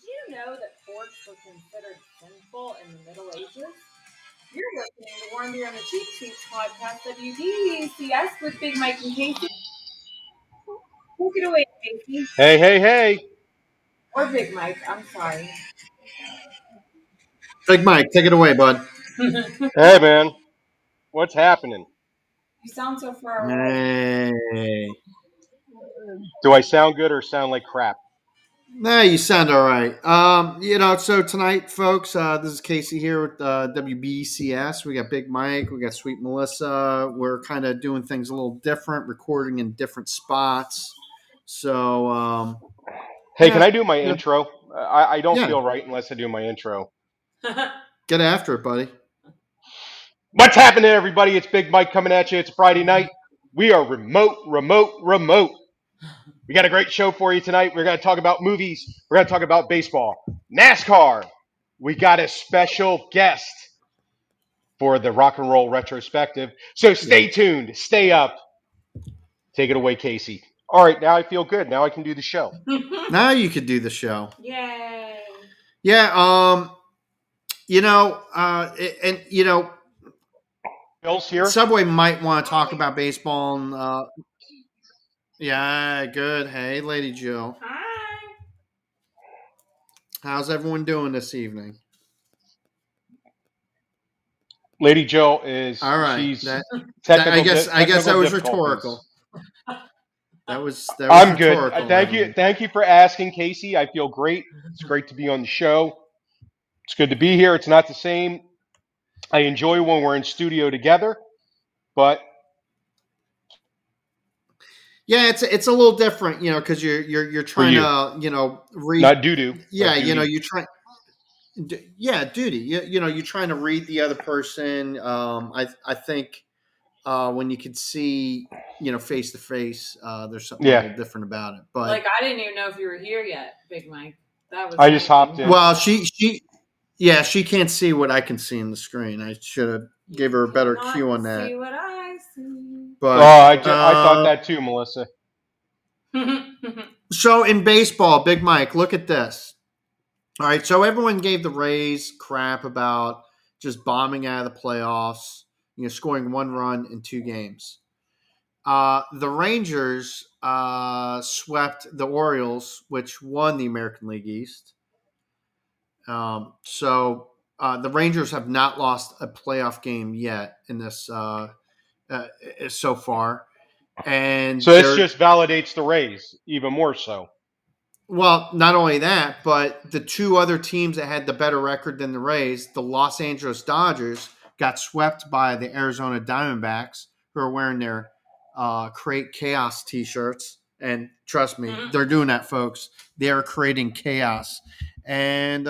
Did you know that forks were considered sinful in the Middle Ages? You're listening to Warm Beer on the Cheek Cheek Podcast, WDCS, with Big Mike and Casey. Take it away, Casey. Hey, hey, hey. Or Big Mike, I'm sorry. Big Mike, take it away, bud. Hey, man. What's happening? You sound so far away. Hey. Do I sound good or sound like crap? No, you sound all right. So tonight, folks, this is Casey here with WBCS. We got Big Mike. We got Sweet Melissa. We're kind of doing things a little different, recording in different spots. So, can I do my intro? I don't feel right unless I do my intro. Get after it, buddy. What's happening, everybody? It's Big Mike coming at you. It's Friday night. We are remote. We got a great show for you tonight. We're going to talk about movies. We're going to talk about baseball, NASCAR. We got a special guest for the rock and roll retrospective. So stay tuned. Stay up. Take it away, Casey. All right. Now I feel good. Now I can do the show. Now you can do the show. Yay. Yeah. Bill's here. Subway might want to talk about baseball and, yeah, good. Hey, Lady Jill. Hi. How's everyone doing this evening? Lady Jill is all right. She's I guess that was rhetorical. That was I'm rhetorical. Good. Thank you for asking, Casey. I feel great. It's great to be on the show. It's good to be here. It's not the same. I enjoy when we're in studio together, but. Yeah, it's a little different, you know, because you're trying to, you know, read. Not doo-doo. Yeah, you know, you're trying. Yeah, duty. You know, you're trying to read the other person. I think when you can see, you know, face to face, there's something a little different about it. But like, I didn't even know if you were here yet, Big Mike. That was. I just hopped in. Well, she can't see what I can see in the screen. I should have gave her a better cue on that. See what I see. But, I thought that too, Melissa. So in baseball, Big Mike, look at this. All right, so everyone gave the Rays crap about just bombing out of the playoffs, you know, scoring one run in two games. The Rangers swept the Orioles, which won the American League East. The Rangers have not lost a playoff game yet in this so far. And so this just validates the Rays even more so. Well, not only that, but the two other teams that had the better record than the Rays, the Los Angeles Dodgers, got swept by the Arizona Diamondbacks, who are wearing their Create Chaos t-shirts. And trust me, they're doing that, folks. They are creating chaos. And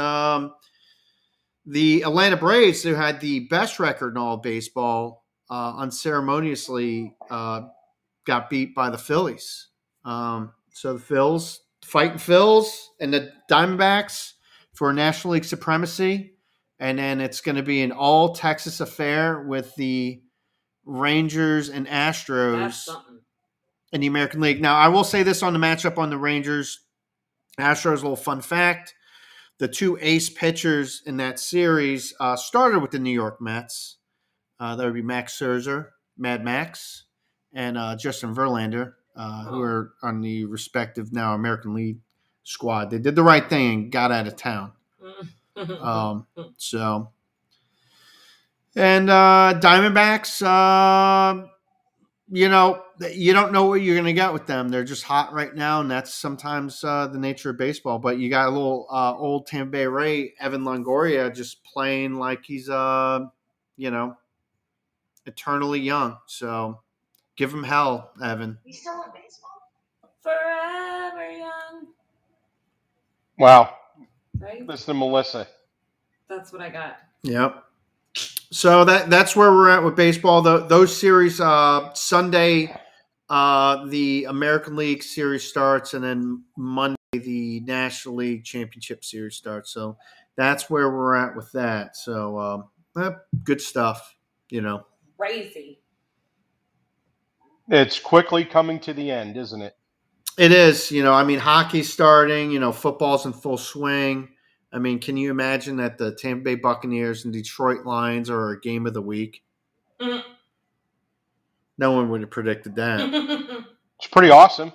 the Atlanta Braves, who had the best record in all of baseball, unceremoniously got beat by the Phillies. So the Phils, fighting Phils and the Diamondbacks for National League supremacy. And then it's going to be an all-Texas affair with the Rangers and Astros in the American League. Now, I will say this on the matchup on the Rangers-Astros, a little fun fact. The two ace pitchers in that series started with the New York Mets. That would be Max Scherzer, Mad Max, and Justin Verlander, who are on the respective now American League squad. They did the right thing and got out of town. Diamondbacks, you know, you don't know what you're going to get with them. They're just hot right now, and that's sometimes the nature of baseball. But you got a little old Tampa Bay Ray, Evan Longoria, just playing like he's, you know, eternally young. So give him hell, Evan. You still in baseball? Forever young. Wow. Right? Listen to Melissa. That's what I got. Yep. So that's where we're at with baseball. Those series, Sunday, the American League series starts, and then Monday, the National League Championship Series starts. So that's where we're at with that. So good stuff, you know. Crazy. It's quickly coming to the end, isn't it? It is, you know, I mean, hockey's starting, you know, football's in full swing. I mean, can you imagine that the Tampa Bay Buccaneers and Detroit Lions are a game of the week? Mm-hmm. No one would have predicted that. It's pretty awesome.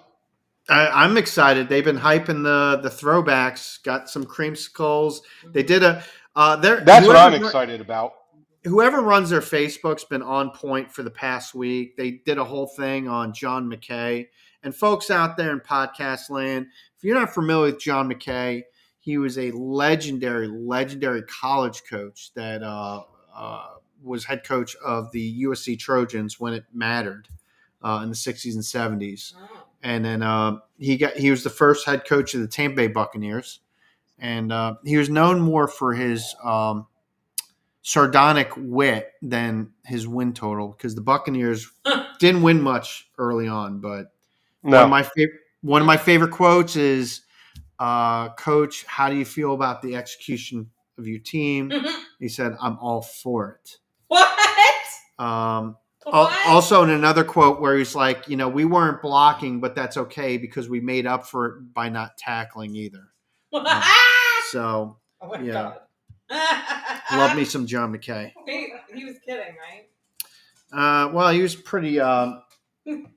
I'm excited. They've been hyping the throwbacks, got some creamsicles. They did a that's what I'm excited about. Whoever runs their Facebook's been on point for the past week. They did a whole thing on John McKay. And folks out there in podcast land, if you're not familiar with John McKay, he was a legendary, legendary college coach that was head coach of the USC Trojans when it mattered in the 60s and 70s. And then he was the first head coach of the Tampa Bay Buccaneers. And he was known more for his sardonic wit than his win total, because the Buccaneers didn't win much early on. But one of my favorite quotes is, Coach, how do you feel about the execution of your team? Mm-hmm. He said, I'm all for it. Also, in another quote where he's like, you know, we weren't blocking, but that's okay because we made up for it by not tackling either. So, yeah. Love me some John McKay. He was kidding, right? Well, he was pretty... I don't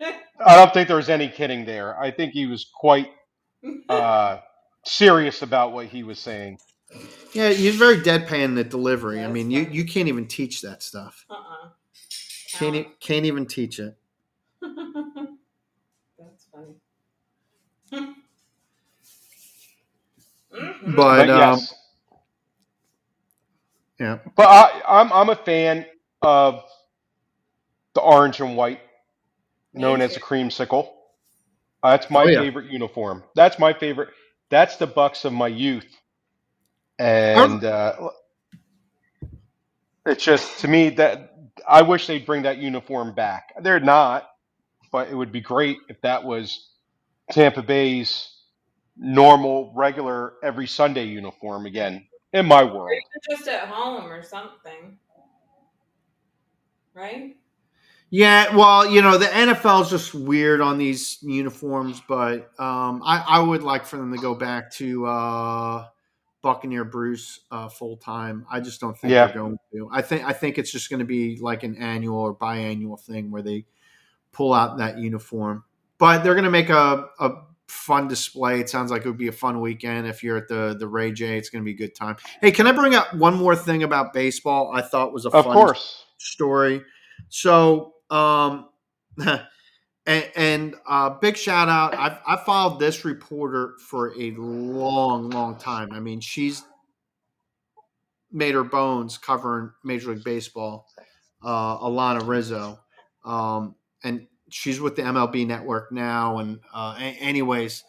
think there was any kidding there. I think he was quite serious about what he was saying. Yeah, he's very deadpan in the delivery. I mean, you can't even teach that stuff. Can't even teach it. That's funny. But yes. Yeah. But I'm a fan of the orange and white, known as a creamsicle. That's my favorite uniform. That's my favorite. That's the Bucks of my youth. And it's just, to me, that I wish they'd bring that uniform back. They're not, but it would be great if that was Tampa Bay's normal, regular, every Sunday uniform again, in my world. Or just at home or something, right? Yeah, well, you know, the NFL is just weird on these uniforms, but I would like for them to go back to Buccaneer Bruce full time. I just don't think they're going to. I think it's just going to be like an annual or biannual thing where they pull out that uniform. But they're going to make a fun display. It sounds like it would be a fun weekend. If you're at the Ray J, it's going to be a good time. Hey, can I bring up one more thing about baseball? I thought was a fun story. So, and big shout out. I followed this reporter for a long, long time. I mean, she's made her bones covering Major League Baseball, Alana Rizzo. And she's with the MLB Network now. And anyways,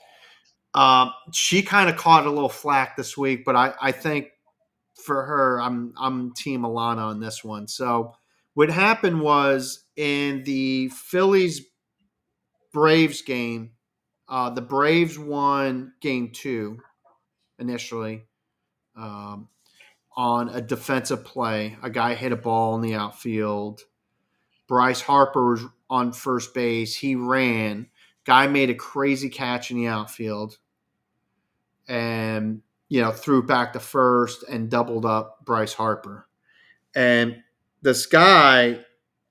she kind of caught a little flack this week, but I think for her, I'm team Alana on this one. So, what happened was in the Phillies-Braves game, the Braves won game 2 initially on a defensive play. A guy hit a ball in the outfield. Bryce Harper was on first base. He ran. Guy made a crazy catch in the outfield and, you know, threw back to first and doubled up Bryce Harper. And this guy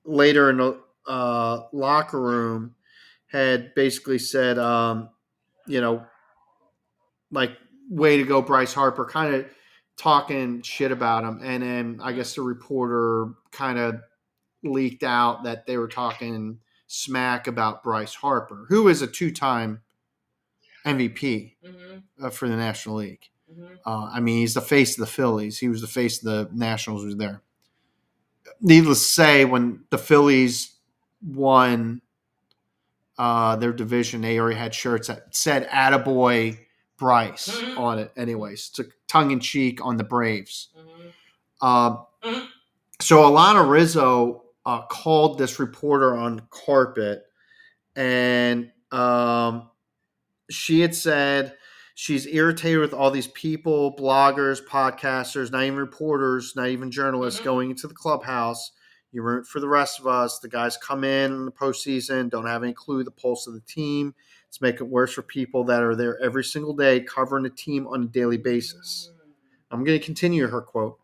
later in the locker room had basically said, you know, like, way to go, Bryce Harper, kind of talking shit about him. And then I guess the reporter kind of leaked out that they were talking smack about Bryce Harper, who is a 2-time MVP for the National League. Mm-hmm. I mean, he's the face of the Phillies. He was the face of the Nationals who was there. Needless to say, when the Phillies won their division, they already had shirts that said "Attaboy Bryce" on it. Anyways, it's a tongue-in-cheek on the Braves. So Alana Rizzo called this reporter on carpet, and she had said she's irritated with all these people, bloggers, podcasters, not even reporters, not even journalists going into the clubhouse. You root for the rest of us. The guys come in the postseason, don't have any clue the pulse of the team. It's make it worse for people that are there every single day covering a team on a daily basis. I'm going to continue her quote.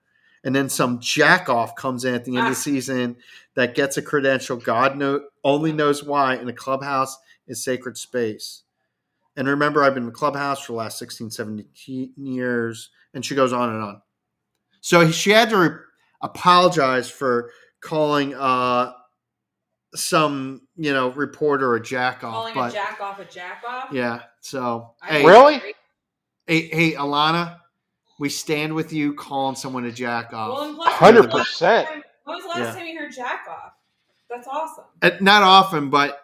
And then some jack-off comes in at the end of the season that gets a credential. God only knows why, in a clubhouse is sacred space. And remember, I've been in the clubhouse for the last 16, 17 years. And she goes on and on. So she had to apologize for calling some, reporter a jack-off. Calling a jack-off a jack-off? Yeah. So, hey, really? Hey, Alana, we stand with you calling someone a jack-off. Well, 100%. When was the last time you heard jack-off? That's awesome. Not often, but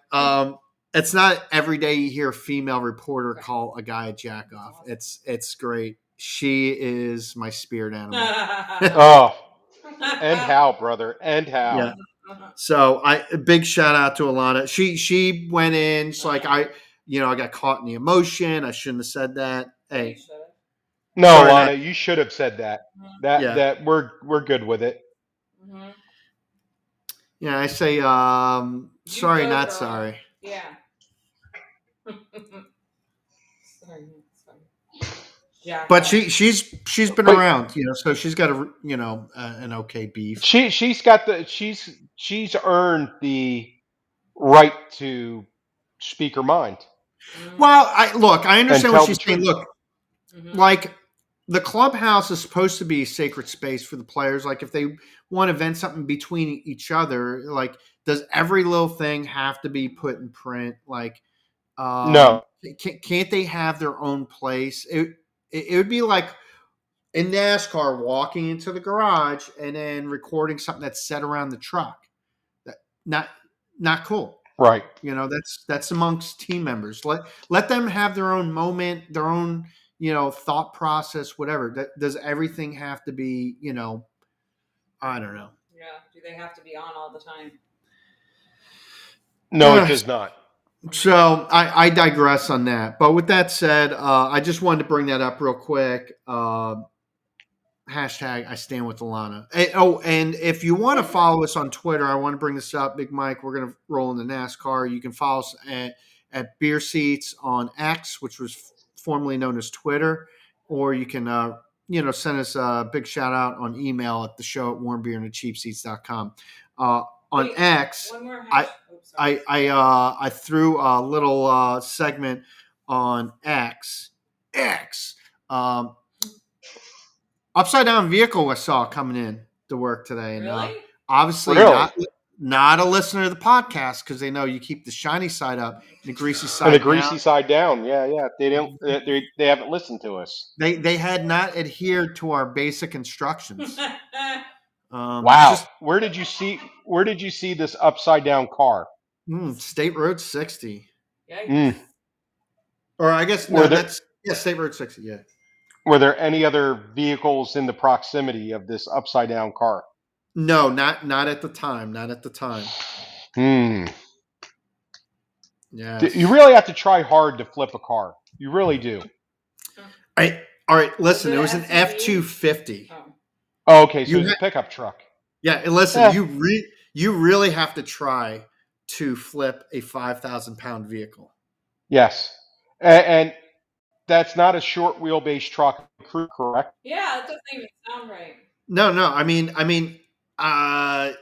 it's not every day you hear a female reporter call a guy a jack-off. Awesome. It's great. She is my spirit animal. Oh, and how, brother, and how. Yeah. So a big shout out to Alana. She went in. It's like, I got caught in the emotion. I shouldn't have said that. Hey. No, Alana, you should have said that. That we're good with it. Mm-hmm. Yeah, I say sorry, not girl. Sorry. Yeah. Sorry. But she's been around, so she's got a an okay beef. She's earned the right to speak her mind. Well, I understand what she's saying. Look, the clubhouse is supposed to be a sacred space for the players. Like, if they want to vent something between each other, like, does every little thing have to be put in print? Like, no, can't they have their own place? It would be like in NASCAR walking into the garage and then recording something that's set around the truck. That not cool. Right. That's amongst team members. Let them have their own moment, their own, thought process, whatever. Does everything have to be, I don't know. Yeah. Do they have to be on all the time? No, it does not. So I digress on that. But with that said, I just wanted to bring that up real quick. Hashtag I stand with Alana. And if you want to follow us on Twitter, I want to bring this up. Big Mike, we're going to roll into NASCAR. You can follow us at Beer Seats on X, which was formerly known as Twitter, or you can send us a big shout out on email at the show at warmbeerandthecheapseats.com. On Wait, X, I threw a little segment on X. Upside down vehicle I saw coming in to work today, and really? Obviously not a listener to the podcast, because they know you keep the shiny side up and the greasy side down. Yeah. They haven't listened to us. They had not adhered to our basic instructions. Wow. Where did you see this upside down car? State Road 60. Or I guess State Road 60. Yeah. Were there any other vehicles in the proximity of this upside down car? No, not at the time. Not at the time. Yeah. You really have to try hard to flip a car. You really do. All right, listen, it was an F-250. Oh, okay, so it's a pickup truck. Yeah, and listen, you really have to try to flip a 5,000-pound vehicle. Yes, and that's not a short wheelbase truck, correct? Yeah, that doesn't even sound right. No. I mean, how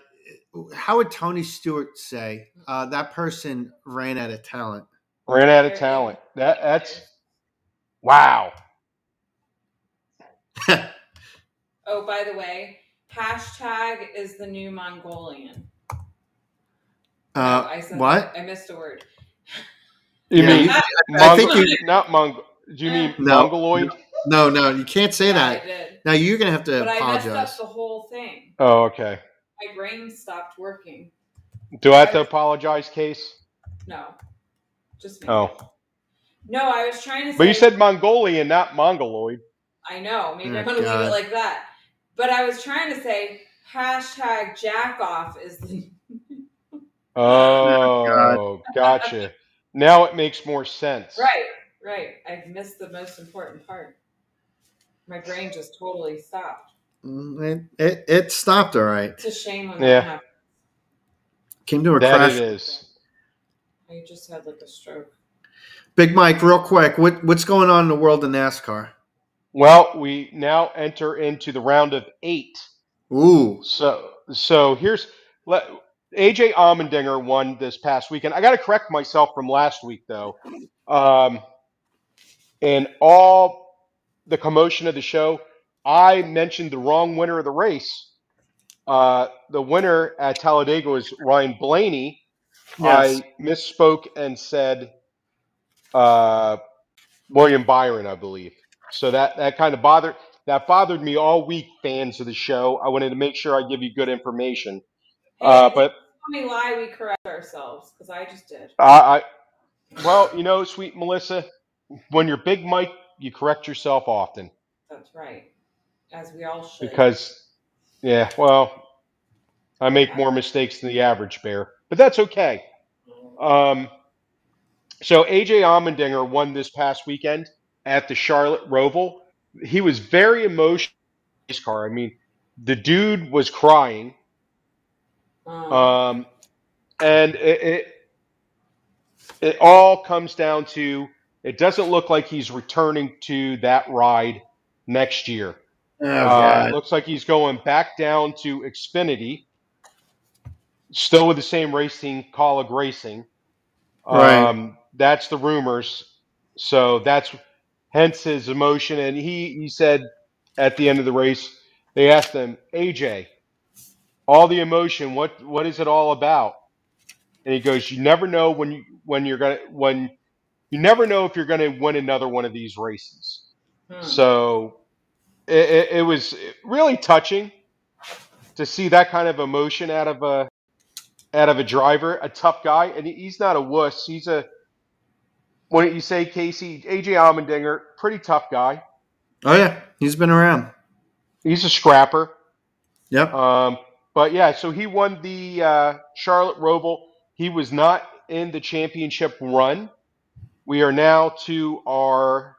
would Tony Stewart say? That person ran out of talent. Ran out of talent. That's wow. Oh, by the way, hashtag is the new Mongolian. What? I missed a word. You mean? I think you not Mongol. Do you mean Mongoloid? No, you can't say that. I did. Now you're going to have to apologize. I messed up the whole thing. Oh, okay. My brain stopped working. Do I have to apologize, Case? No. Just me. Oh. No, I was trying to say. But you said Mongolian, not Mongoloid. I know. Maybe I'm going to leave it like that. But I was trying to say, hashtag jackoff is the... Oh, gotcha. Now it makes more sense. Right. I've missed the most important part. My brain just totally stopped. It stopped, all right. It's a shame when that happens. Came to a crash. That it is. I just had a stroke. Big Mike, real quick, what's going on in the world of NASCAR? Well, we now enter into the round of 8. Ooh. So here's AJ Allmendinger won this past weekend. I got to correct myself from last week, though. And all the commotion of the show, I mentioned the wrong winner of the race. The winner at Talladega was Ryan Blaney. Yes. I misspoke and said William Byron, I believe. So that kind of bothered me all week, fans of the show. I wanted to make sure I give you good information. But tell me why we correct ourselves, because I just did. Well, you know, sweet Melissa, when you're Big Mike, you correct yourself often. That's right, as we all should. Because, yeah, well, I make more mistakes than the average bear, but that's okay. So AJ Allmendinger won this past weekend at the Charlotte Roval. He was very emotional in his car. I mean, the dude was crying. And it all comes down to, it doesn't look like he's returning to that ride next year. It looks like he's going back down to Xfinity, still with the same racing, Colleague Racing. Right. That's the rumors. So that's hence his emotion. And he said at the end of the race, they asked him, AJ, all the emotion, what is it all about? And he goes, you never know you never know if you're gonna win another one of these races. So it was really touching to see that kind of emotion out of a driver, a tough guy, and he's not a wuss. What did you say, Casey? AJ Allmendinger, pretty tough guy. Oh yeah, he's been around. He's a scrapper. Yep. But yeah, so he won the Charlotte Roval. He was not in the championship run. We are now to our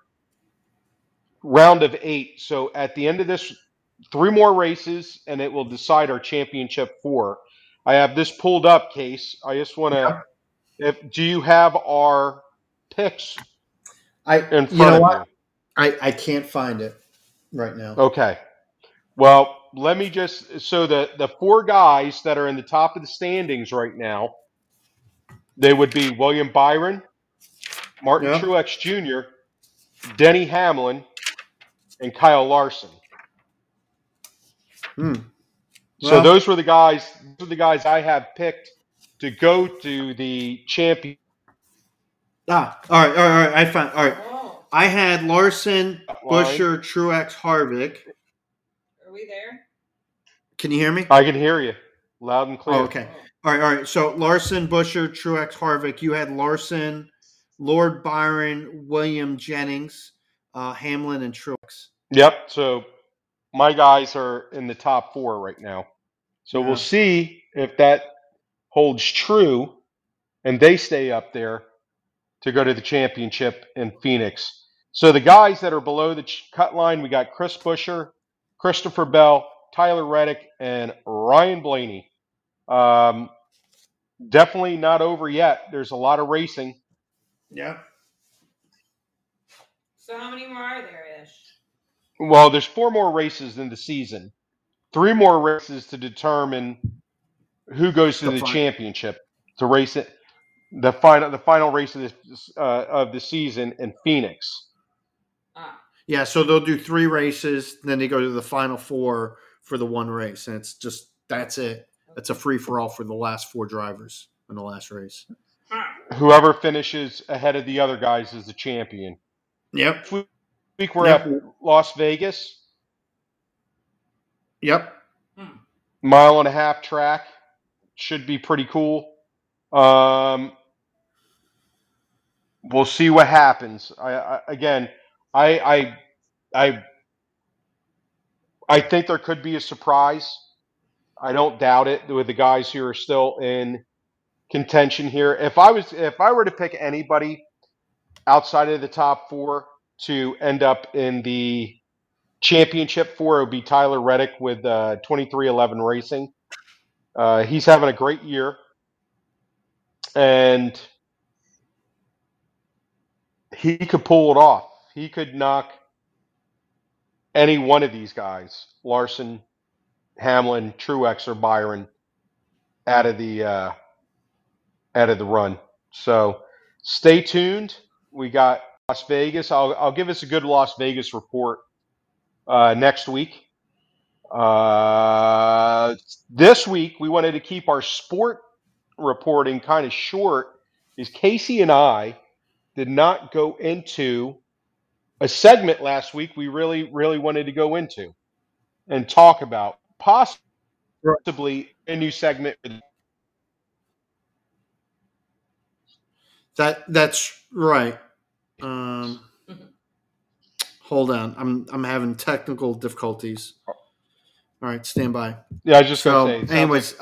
round of 8. So at the end of this, 3 more races, and it will decide our championship 4. I have this pulled up, Case. I just want to. Yeah. Do you have our picks? I can't find it right now. Okay. Well. Let me just – so the 4 guys that are in the top of the standings right now, they would be William Byron, Martin Truex Jr., Denny Hamlin, and Kyle Larson. Well, so those were the guys I have picked to go to the champion. All right. I found – all right. I had Larson, Buescher, Truex, Harvick. Are we there? Can you hear me? I can hear you loud and clear. Oh, okay. All right. So Larson, Buescher, Truex, Harvick. You had Larson, Lord Byron, William Jennings, Hamlin, and Truex. Yep. So my guys are in the top 4 right now. So We'll see if that holds true and they stay up there to go to the championship in Phoenix. So the guys that are below the cut line, we got Chris Buescher, Christopher Bell, Tyler Reddick, and Ryan Blaney. Definitely not over yet. There's a lot of racing. Yeah. So how many more are there-ish? Well, there's 4 more races in the season. 3 more races to determine who goes to the championship to race it. The final race of the season in Phoenix. Yeah, so they'll do 3 races, then they go to the final 4 for the one race, and it's just that's it. It's a free for all for the last 4 drivers in the last race. Whoever finishes ahead of the other guys is the champion. Yep. This week we're at Las Vegas. Yep. 1.5-mile track should be pretty cool. We'll see what happens. I think there could be a surprise. I don't doubt it with the guys who are still in contention here. If I were to pick anybody outside of the top 4 to end up in the championship 4, it would be Tyler Reddick with 2311 Racing. He's having a great year, and he could pull it off. He could knock any one of these guys, Larson, Hamlin, Truex, or Byron, out of the run. So stay tuned. We got Las Vegas. I'll give us a good Las Vegas report next week. This week, we wanted to keep our sport reporting kind of short. Is Casey and I did not go into a segment last week we really, really wanted to go into and talk about, possibly a new segment. That's right. Hold on. I'm having technical difficulties. All right, stand by. Yeah, I just gonna say. Anyways,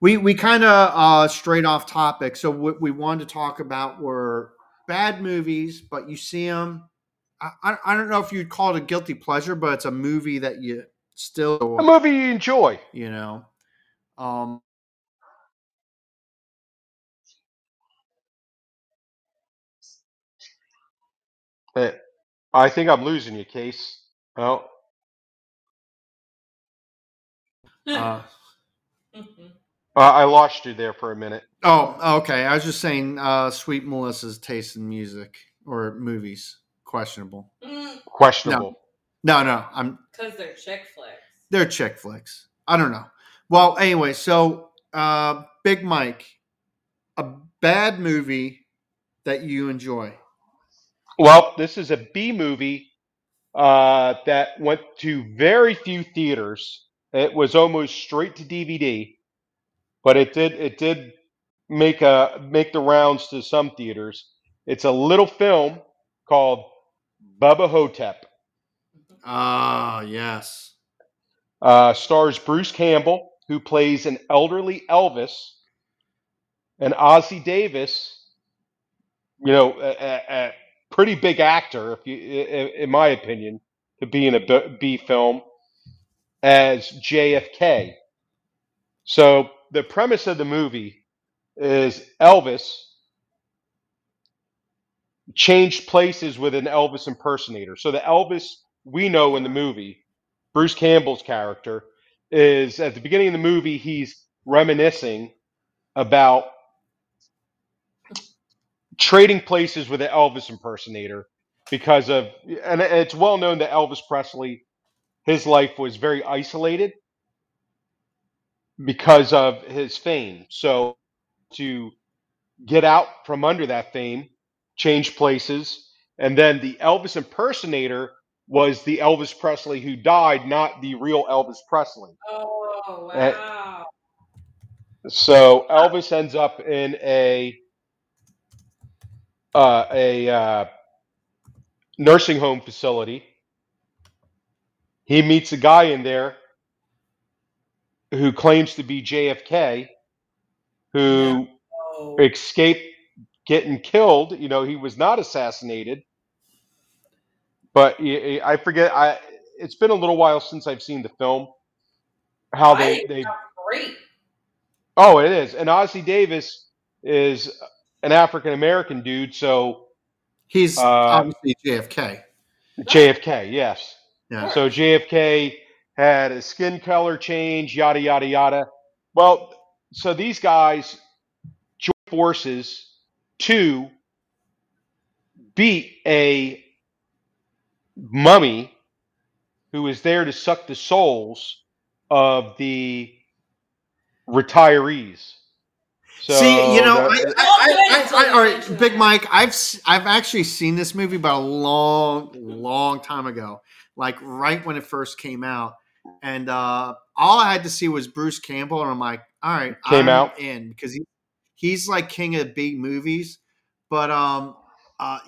we kind of strayed off topic. So what we wanted to talk about were bad movies, but you see them. I don't know if you'd call it a guilty pleasure, but it's a movie that you still a movie you enjoy. You know, I think I'm losing you, Case. Oh. I lost you there for a minute. Oh, okay. I was just saying, sweet Melissa's taste in music or movies questionable. Questionable. No. I'm because they're chick flicks. They're chick flicks. I don't know. Well, anyway, so Big Mike, a bad movie that you enjoy. Well, this is a B movie that went to very few theaters. It was almost straight to DVD, but it did make the rounds to some theaters. It's a little film called Bubba Hotep. Ah, yes. Stars Bruce Campbell, who plays an elderly Elvis, and Ossie Davis, a pretty big actor, in my opinion, to be in a B film, as JFK. So the premise of the movie is Elvis changed places with an Elvis impersonator. So the Elvis we know in the movie, Bruce Campbell's character, is at the beginning of the movie, he's reminiscing about trading places with an Elvis impersonator because of, and it's well known that Elvis Presley, his life was very isolated because of his fame. So to get out from under that fame, change places, and then the Elvis impersonator was the Elvis Presley who died, not the real Elvis Presley. Oh, wow. And so Elvis ends up in a nursing home facility. He meets a guy in there who claims to be JFK, who escaped getting killed. He was not assassinated, but I forget. It's been a little while since I've seen the film. How they great. Oh, it is. And Ossie Davis is an African American dude, so he's obviously JFK. JFK, yes. Yeah. So JFK had a skin color change, yada, yada, yada. Well, so these guys joined forces to beat a mummy who is there to suck the souls of the retirees. So all right, Big Mike, I've actually seen this movie about a long, long time ago. Like right when it first came out, and all I had to see was Bruce Campbell, and I'm like, all right, I'm in because he's like king of B movies. But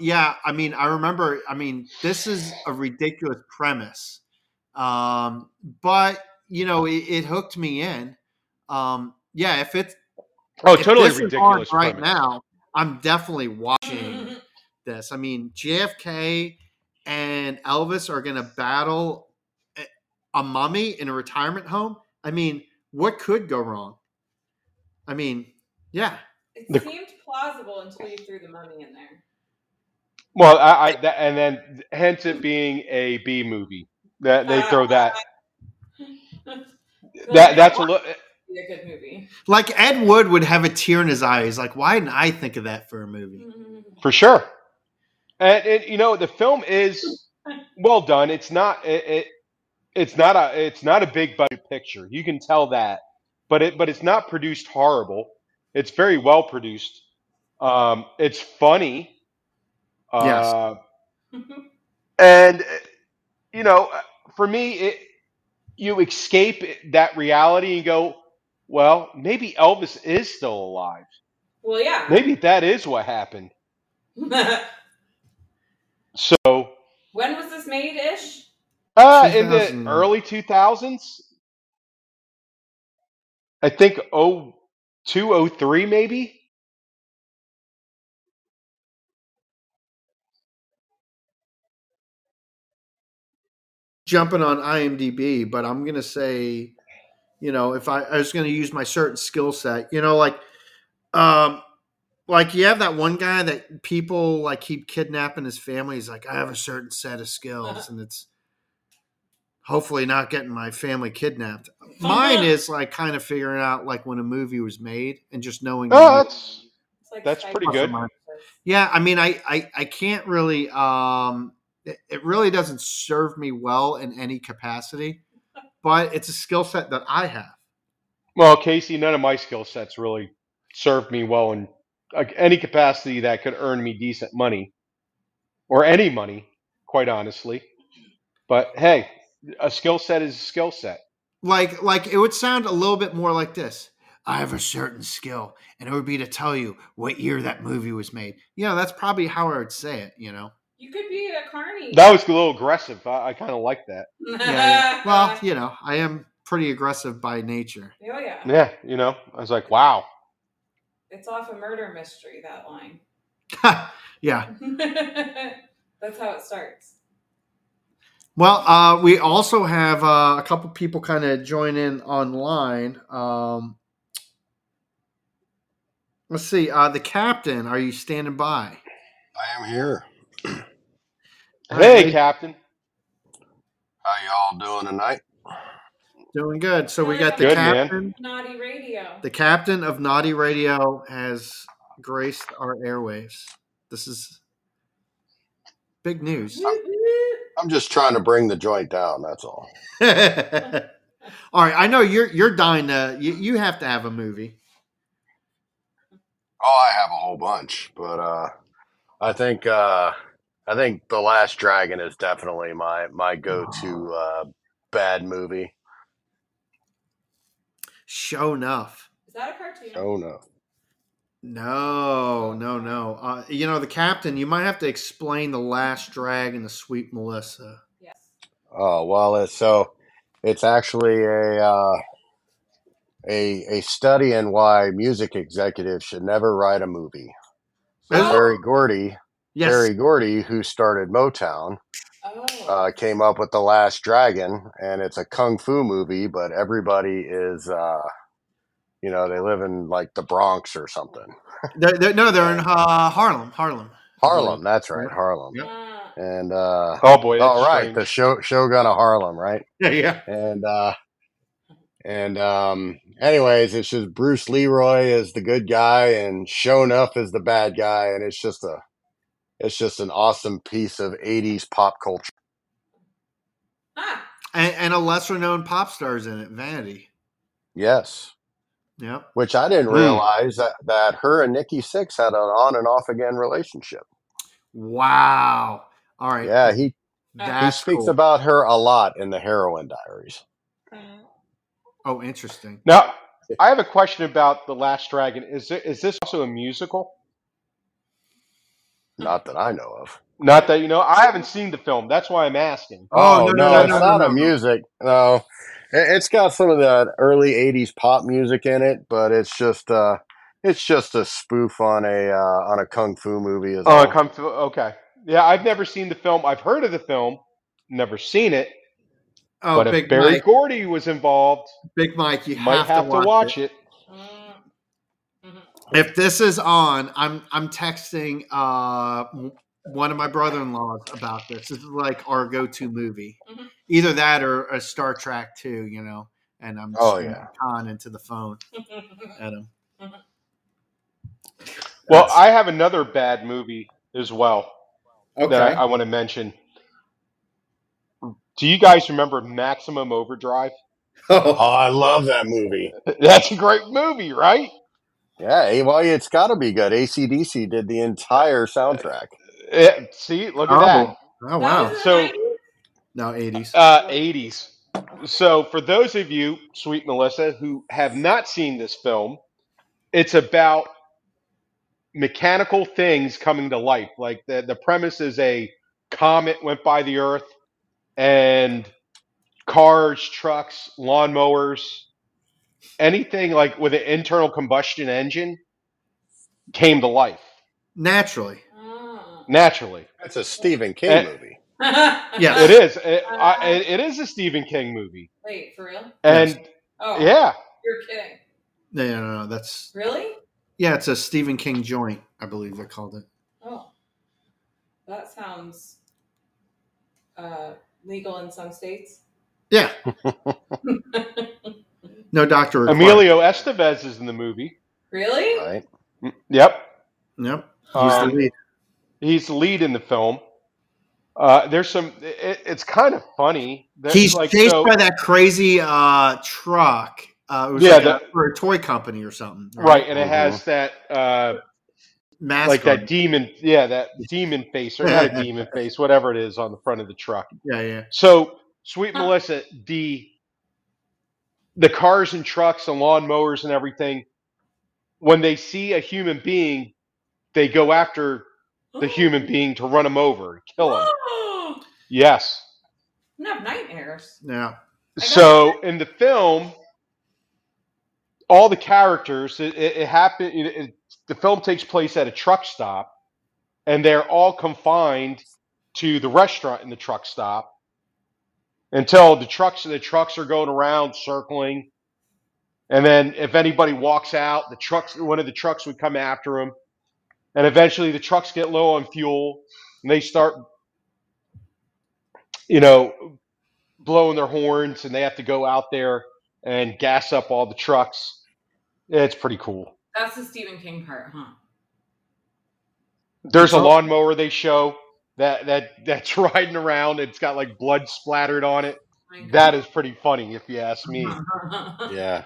this is a ridiculous premise, but it hooked me in. If it's totally ridiculous right now, I'm definitely watching this. I mean, JFK and Elvis are going to battle a mummy in a retirement home. I mean, what could go wrong? I mean, yeah. It seemed plausible impossible until you threw the money in there. Well, and then hence it being a B movie that they throw that. That's a look. A good movie. Like Ed Wood would have a tear in his eye. He's like, why didn't I think of that for a movie? For sure. And the film is well done. It's not a big budget picture. You can tell that, but it's not produced horrible. It's very well produced. It's funny. Yes. And for me, you escape that reality and go, well, maybe Elvis is still alive. Well, yeah. Maybe that is what happened. So. When was this made-ish? In the early 2000s. I think 02, 03 maybe. Jumping on IMDb, but I'm going to say, if I was going to use my certain skill set, like you have that one guy that people like keep kidnapping his family. He's like, I have a certain set of skills and it's hopefully not getting my family kidnapped. Mine is like kind of figuring out like when a movie was made and just knowing. Oh, that's pretty good. Yeah. I mean, I can't really, it really doesn't serve me well in any capacity, but it's a skill set that I have. Well, Casey, none of my skill sets really served me well in any capacity that could earn me decent money or any money, quite honestly. But hey, a skill set is a skill set. Like it would sound a little bit more like this. I have a certain skill, and it would be to tell you what year that movie was made. That's probably how I would say it, You could be a carny. That was a little aggressive. I kind of like that. Yeah. Well, I am pretty aggressive by nature. Oh, yeah. Yeah, I was like, wow. It's off a murder mystery, that line. Yeah. That's how it starts. Well, we also have a couple people kind of join in online. Let's see. The captain, are you standing by? I am here. Hey, Captain. How y'all doing tonight? Doing good. So we got the captain. Naughty Radio. The captain of Naughty Radio has graced our airwaves. This is big news. I'm just trying to bring the joint down. That's all. All right. I know you're dying to. You have to have a movie. Oh, I have a whole bunch, but I think The Last Dragon is definitely my go-to bad movie. Sho Nuff. Is that a cartoon? Sho Nuff. No. The captain, you might have to explain The Last Dragon to Sweet Melissa. Yes. Oh, well, it's actually a study in why music executives should never write a movie. So Berry Gordy... Yes. Berry Gordy, who started Motown, came up with The Last Dragon, and it's a kung fu movie, but everybody is, they live in, like, the Bronx or something. They're in Harlem. Harlem, that's right, Harlem. Yep. And, strange. The Shogun of Harlem, right? Yeah. And anyways, it's just Bruce Leroy is the good guy, and Sho Nuff is the bad guy, and it's just a... It's just an awesome piece of 80s pop culture. And a lesser-known pop star's in it, Vanity. Yes. Yeah. Which I didn't realize that her and Nikki Sixx had an on and off again relationship. Wow. All right. Yeah, he speaks about her a lot in the Heroin Diaries. Oh, interesting. Now, I have a question about The Last Dragon. Is this also a musical? Not that I know of. Not that I haven't seen the film. That's why I'm asking. Oh, no, it's not a music. No, it's got some of that early 80s pop music in it, but it's just a spoof on a kung fu movie as well. Oh, a kung fu. Okay. Yeah, I've never seen the film. I've heard of the film, never seen it. Oh, but if Berry Gordy was involved, Big Mike, you might have to watch it. If this is on, I'm texting one of my brother-in-laws about this. It's like our go-to movie, mm-hmm. either that or a Star Trek 2, you know. And I'm just on into the phone at him. Well, I have another bad movie as well that I want to mention. Do you guys remember Maximum Overdrive? Oh, I love that movie. That's a great movie, right? Yeah, well, it's got to be good. AC/DC did the entire soundtrack. See, look at that. Oh, wow. So now 80s. 80s. So for those of you, Sweet Melissa, who have not seen this film, it's about mechanical things coming to life. Like the premise is a comet went by the Earth and cars, trucks, lawnmowers, anything like with an internal combustion engine came to life. Naturally. That's a Stephen King movie. Yeah, it is. It is a Stephen King movie. Wait, for real? And yeah, you're kidding. No, that's really. Yeah, it's a Stephen King joint, I believe they called it. Oh, that sounds legal in some states. Yeah. No doctor required. Emilio Estevez is in the movie. Really? Right. Yep. He's the lead. He's the lead in the film. There's some. It's kind of funny. He's like, chased by that crazy truck. It was for a toy company or something. Right, and it has that mask, like that demon. Yeah, that demon face or not a demon face, whatever it is on the front of the truck. Yeah. So, Sweet Melissa, the cars and trucks and lawnmowers and everything, when they see a human being, they go after the human being to run him over, kill him. Oh. Yes. I'm gonna have nightmares. Yeah. So in the film, all the characters, the film takes place at a truck stop, and they're all confined to the restaurant in the truck stop until the trucks are going around circling. And then if anybody walks out, one of the trucks would come after them. And eventually the trucks get low on fuel and they start, blowing their horns, and they have to go out there and gas up all the trucks. It's pretty cool. That's the Stephen King part, huh? There's a lawnmower they show that's riding around. It's got like blood splattered on it. That is pretty funny if you ask me. Yeah.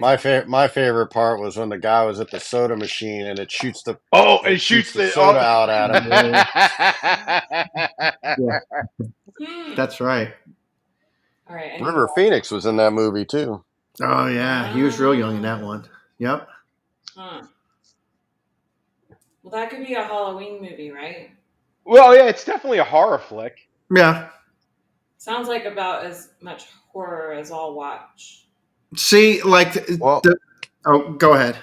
My favorite part was when the guy was at the soda machine and it shoots the it shoots the soda out at him. Yeah. That's right. All right. Remember, Phoenix was in that movie too. Oh yeah, he was real young in that one. Yep. Huh. Well, that could be a Halloween movie, right? Well, yeah, it's definitely a horror flick. Yeah. Sounds like about as much horror as I'll watch. See, go ahead.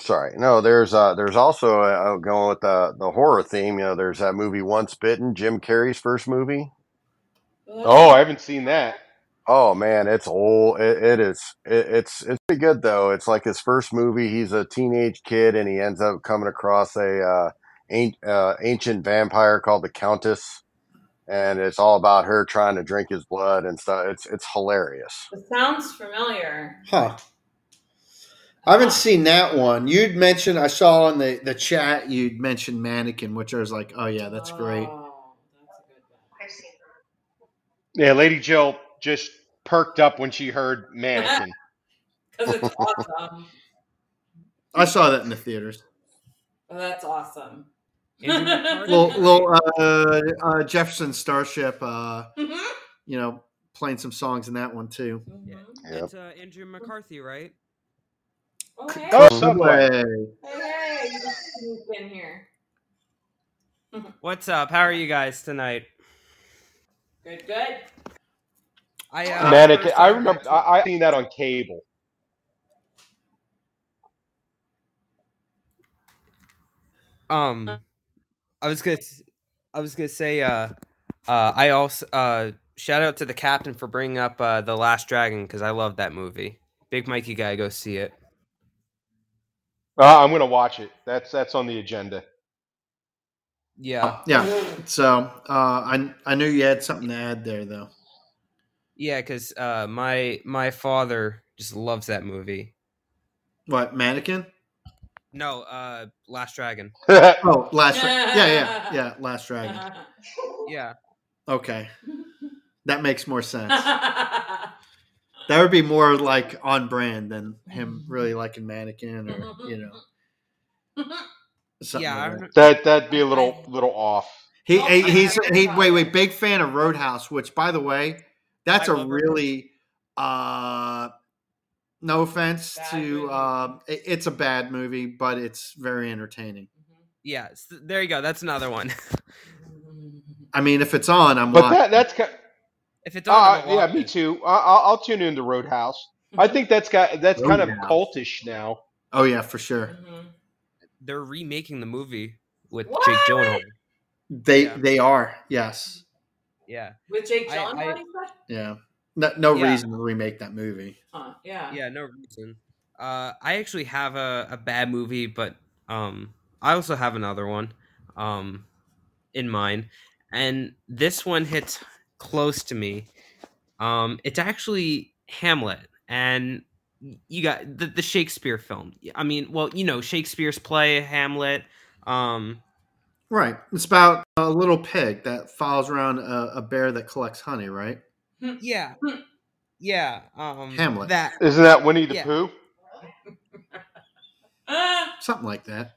Sorry. No, there's also going with the horror theme. You know, there's that movie Once Bitten, Jim Carrey's first movie. Oh, I haven't seen that. Oh man, it's old. It's pretty good though. It's like his first movie. He's a teenage kid and he ends up coming across a ancient vampire called the Countess. And it's all about her trying to drink his blood and stuff. It's hilarious. It sounds familiar. Huh. I haven't seen that one. You'd mentioned, I saw in the chat, you'd mentioned Mannequin, which I was like, oh, yeah, that's great. That's a good one. I've seen that. Yeah, Lady Jill just perked up when she heard Mannequin. Because it's awesome. I saw that in the theaters. Oh, that's awesome. little Jefferson Starship, mm-hmm. Playing some songs in that one too. Mm-hmm. Yeah. It's Andrew McCarthy, right? Oh, hey. Subway. Hey, you've been here. What's up? How are you guys tonight? Good. Mannequin. I remember. I seen that on cable. I was gonna say, I also shout out to the captain for bringing up The Last Dragon because I love that movie. Big Mikey guy, go see it. I'm going to watch it. That's on the agenda. Yeah. Yeah. So I knew you had something to add there, though. Yeah, because my father just loves that movie. What, Mannequin? No, Last Dragon. Oh, Last Dragon. Yeah, Last Dragon. Yeah. Okay. That makes more sense. That would be more like on brand than him really liking Mannequin or, you know. Yeah, like that'd be a little off. He's big fan of Roadhouse, which, by the way, that's a really no offense bad to it's a bad movie, but it's very entertaining. Yeah, there you go. That's another one. I mean, if it's on, I'm watching. But that's kind of, if it's on, yeah, me too. I'll tune into Roadhouse. I think that's kind of cultish now. Oh yeah, for sure. Mm-hmm. They're remaking the movie with what? Jake Gyllenhaal. They are, yes. Yeah. With Jake Gyllenhaal? Yeah. No reason to remake that movie. Yeah. Yeah, no reason. I actually have a bad movie, but I also have another one in mind. And this one hits close to me. It's actually Hamlet. And you got the Shakespeare film. I mean, well, you know, Shakespeare's play, Hamlet. Right. It's about a little pig that follows around a bear that collects honey, right? Yeah. Yeah. Hamlet. Isn't that Winnie the Pooh? Something like that.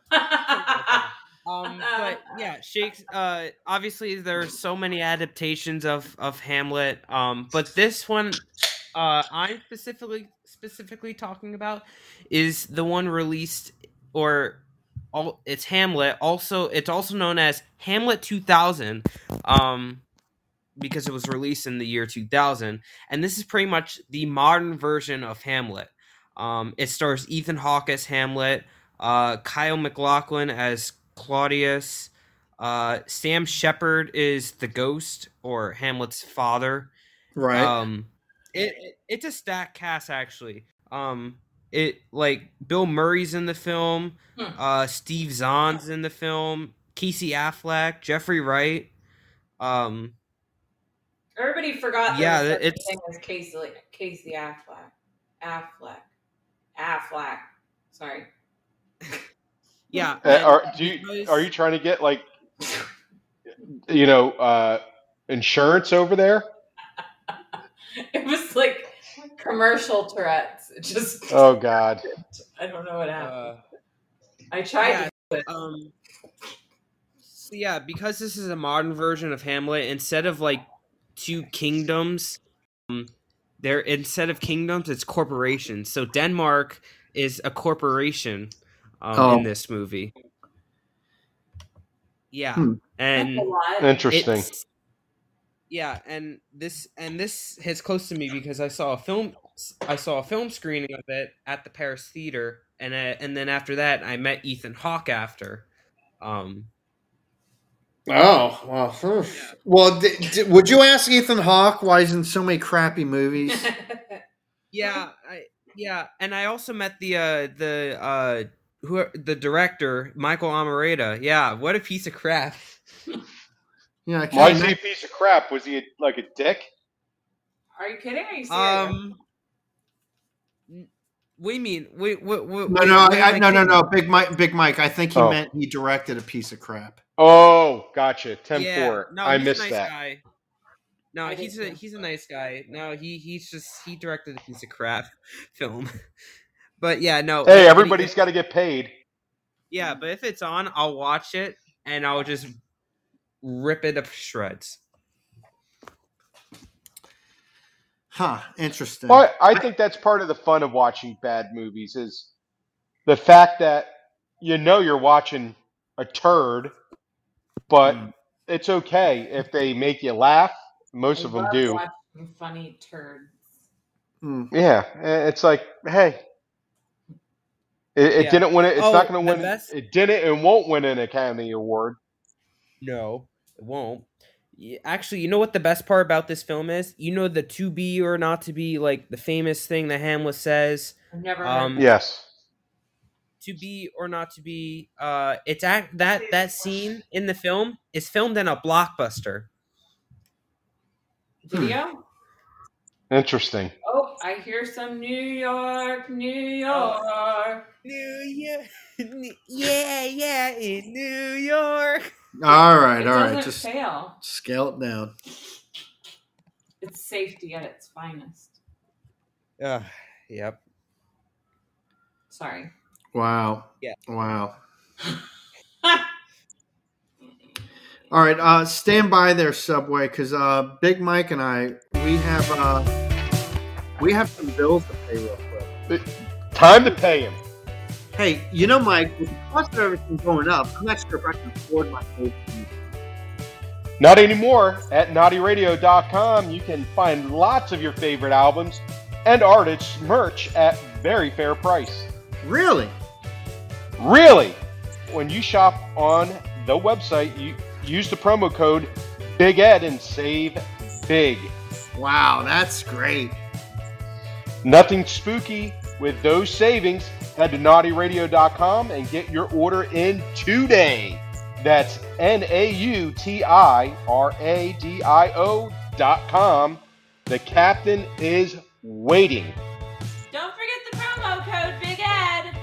But yeah, Shakespeare, obviously there are so many adaptations of Hamlet. But this one I'm specifically talking about is the one released, it's Hamlet. Also, it's also known as Hamlet 2000, because it was released in the year 2000, and this is pretty much the modern version of Hamlet. It stars Ethan Hawke as Hamlet, Kyle MacLachlan as Claudius, Sam Shepard is the ghost or Hamlet's father. Right. It's a stacked cast, actually. Bill Murray's in the film, Steve Zahn's in the film, Casey Affleck, Jeffrey Wright. Everybody forgot. Yeah, it's the thing was Casey Affleck. Sorry. Yeah. Are you trying to get like, you know, insurance over there? It was like commercial Tourette's. It just oh god, I don't know what happened. I tried to do it. So yeah, because this is a modern version of Hamlet, instead of like two kingdoms, it's corporations. So Denmark is a corporation in this movie. Yeah, and interesting. Yeah, and this hits close to me because I saw a film screening of it at the Paris Theater, and then after that I met Ethan Hawke after. Oh well, would you ask Ethan Hawke why he's in so many crappy movies? And I also met the director Michael Almereyda. Yeah, what a piece of crap. Yeah, why is he a piece of crap? Was he like a dick? Are you kidding? Are you serious? We mean no. Big Mike. I think he meant he directed a piece of crap. Oh, gotcha. 10-4. No, I missed that. Guy. No, he's a nice guy. No, he directed a piece of crap film. But yeah, no. Hey, everybody's got to get paid. Yeah, but if it's on, I'll watch it and I'll just rip it up to shreds. Huh, interesting. But I think that's part of the fun of watching bad movies is the fact that you know you're watching a turd, but it's okay if they make you laugh. Most of them do. Funny turds. Yeah, it's like, hey, it didn't win it. It's not going to win. It didn't and won't win an Academy Award. No, it won't. Actually, you know what the best part about this film is? You know the to be or not to be, like the famous thing that Hamlet says? I've never heard. Yes. to be or not to be. It's that scene in the film is filmed in a Blockbuster video. Interesting. Oh, I hear some New York, New York, New York. Yeah, in New York. All right. Just fail. Scale it down. It's safety at its finest. Yep. Sorry. Wow. Yeah. Wow. All right. Stand by there, Subway, because Big Mike and I, we have some bills to pay real quick. Time to pay him. Hey, you know, Mike, with the cost of everything going up, I'm not sure if I can afford my food. Not anymore. At naughtyradio.com, you can find lots of your favorite albums and artists' merch at very fair price. Really? When you shop on the website, you use the promo code Big Ed and save big. Wow, that's great. Nothing spooky with those savings. Head to naughtyradio.com and get your order in today. That's nautiradio.com. The captain is waiting. Don't forget the promo code, Big Ed.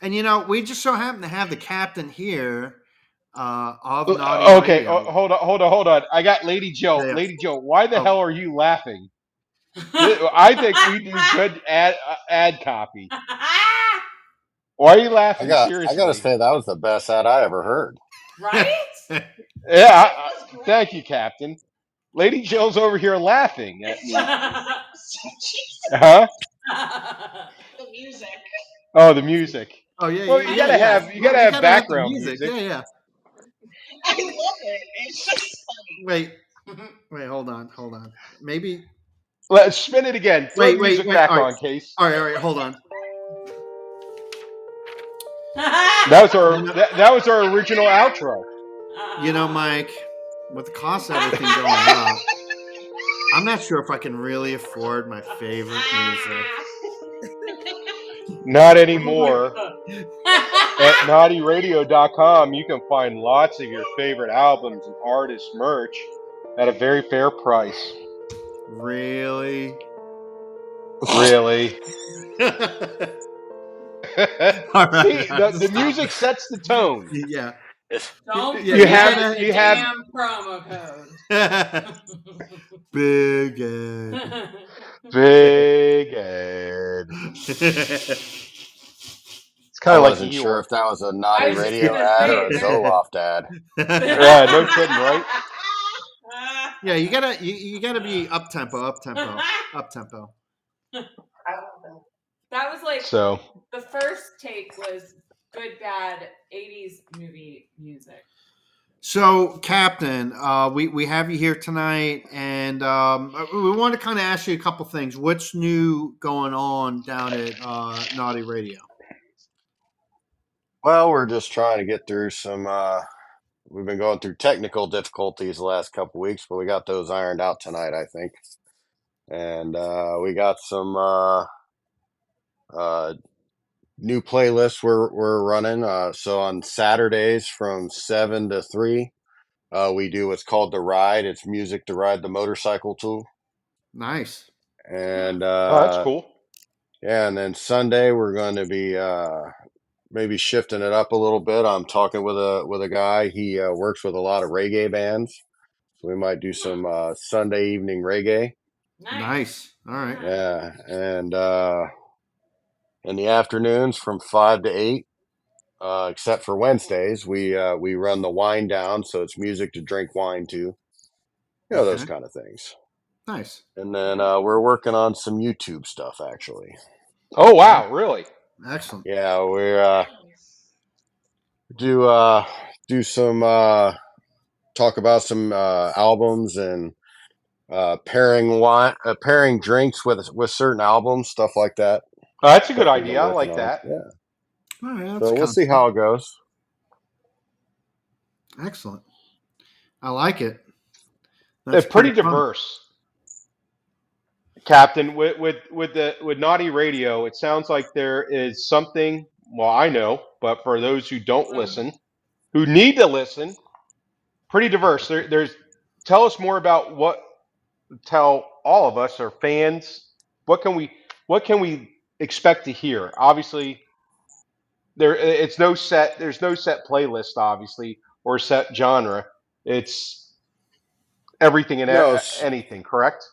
And you know, we just so happen to have the captain here. Okay, hold on. I got Lady Jill. Yeah. Lady Jill, why the hell are you laughing? I think we do good ad copy. Why are you laughing? Seriously? I got to say, that was the best ad I ever heard. Right? Yeah. Thank you, Captain. Lady Jill's over here laughing at me. Huh? The music. Oh, the music. Oh, yeah. Well, you gotta have background music. Yeah. I love it. It's just funny. Wait. Hold on. Maybe. Let's spin it again. Wait. Back on, Case. All right. Hold on. That was our original outro. You know, Mike, with the cost of everything going on, I'm not sure if I can really afford my favorite music. Not anymore. At naughtyradio.com, you can find lots of your favorite albums and artist merch at a very fair price. Really? Right. See, the music sets the tone. Yeah. Don't you have promo code. Big Ed. It's kind of like wasn't sure if that was a Naughty Radio ad or a Zoloft ad. Yeah, no kidding, right? Yeah, you gotta be up tempo. That was like so. The first take was good, bad 80s movie music. So, Captain, we have you here tonight, and we want to kind of ask you a couple things. What's new going on down at Naughty Radio? Well, we're just trying to get through some we've been going through technical difficulties the last couple weeks, but we got those ironed out tonight, I think. And we got some new playlists we're running. So on Saturdays from 7 to 3, we do what's called The Ride. It's music to ride the motorcycle to. Nice. And that's cool. Yeah, and then Sunday we're going to be maybe shifting it up a little bit. I'm talking with a guy. He works with a lot of reggae bands, so we might do some Sunday evening reggae. Nice. All right. Yeah, and in the afternoons from 5 to 8, except for Wednesdays, we run the wine down, so it's music to drink wine to. You know, those kind of things. Nice. And then we're working on some YouTube stuff, actually. Oh wow! Really? Excellent. Yeah, we do some talk about some albums and pairing wine, pairing drinks with certain albums, stuff like that. Oh, that's a good idea. I like that. Yeah. All right, so we'll see how it goes. Excellent. I like it. That's it's pretty diverse. Fun. Captain, with Naughty Radio, it sounds like there is something. Well, I know, but for those who don't listen, who need to listen, pretty diverse. There's. Tell us more about what. Tell all of us, our fans, what can we expect to hear? Obviously, there's no set playlist, obviously, or set genre. It's everything and anything, correct?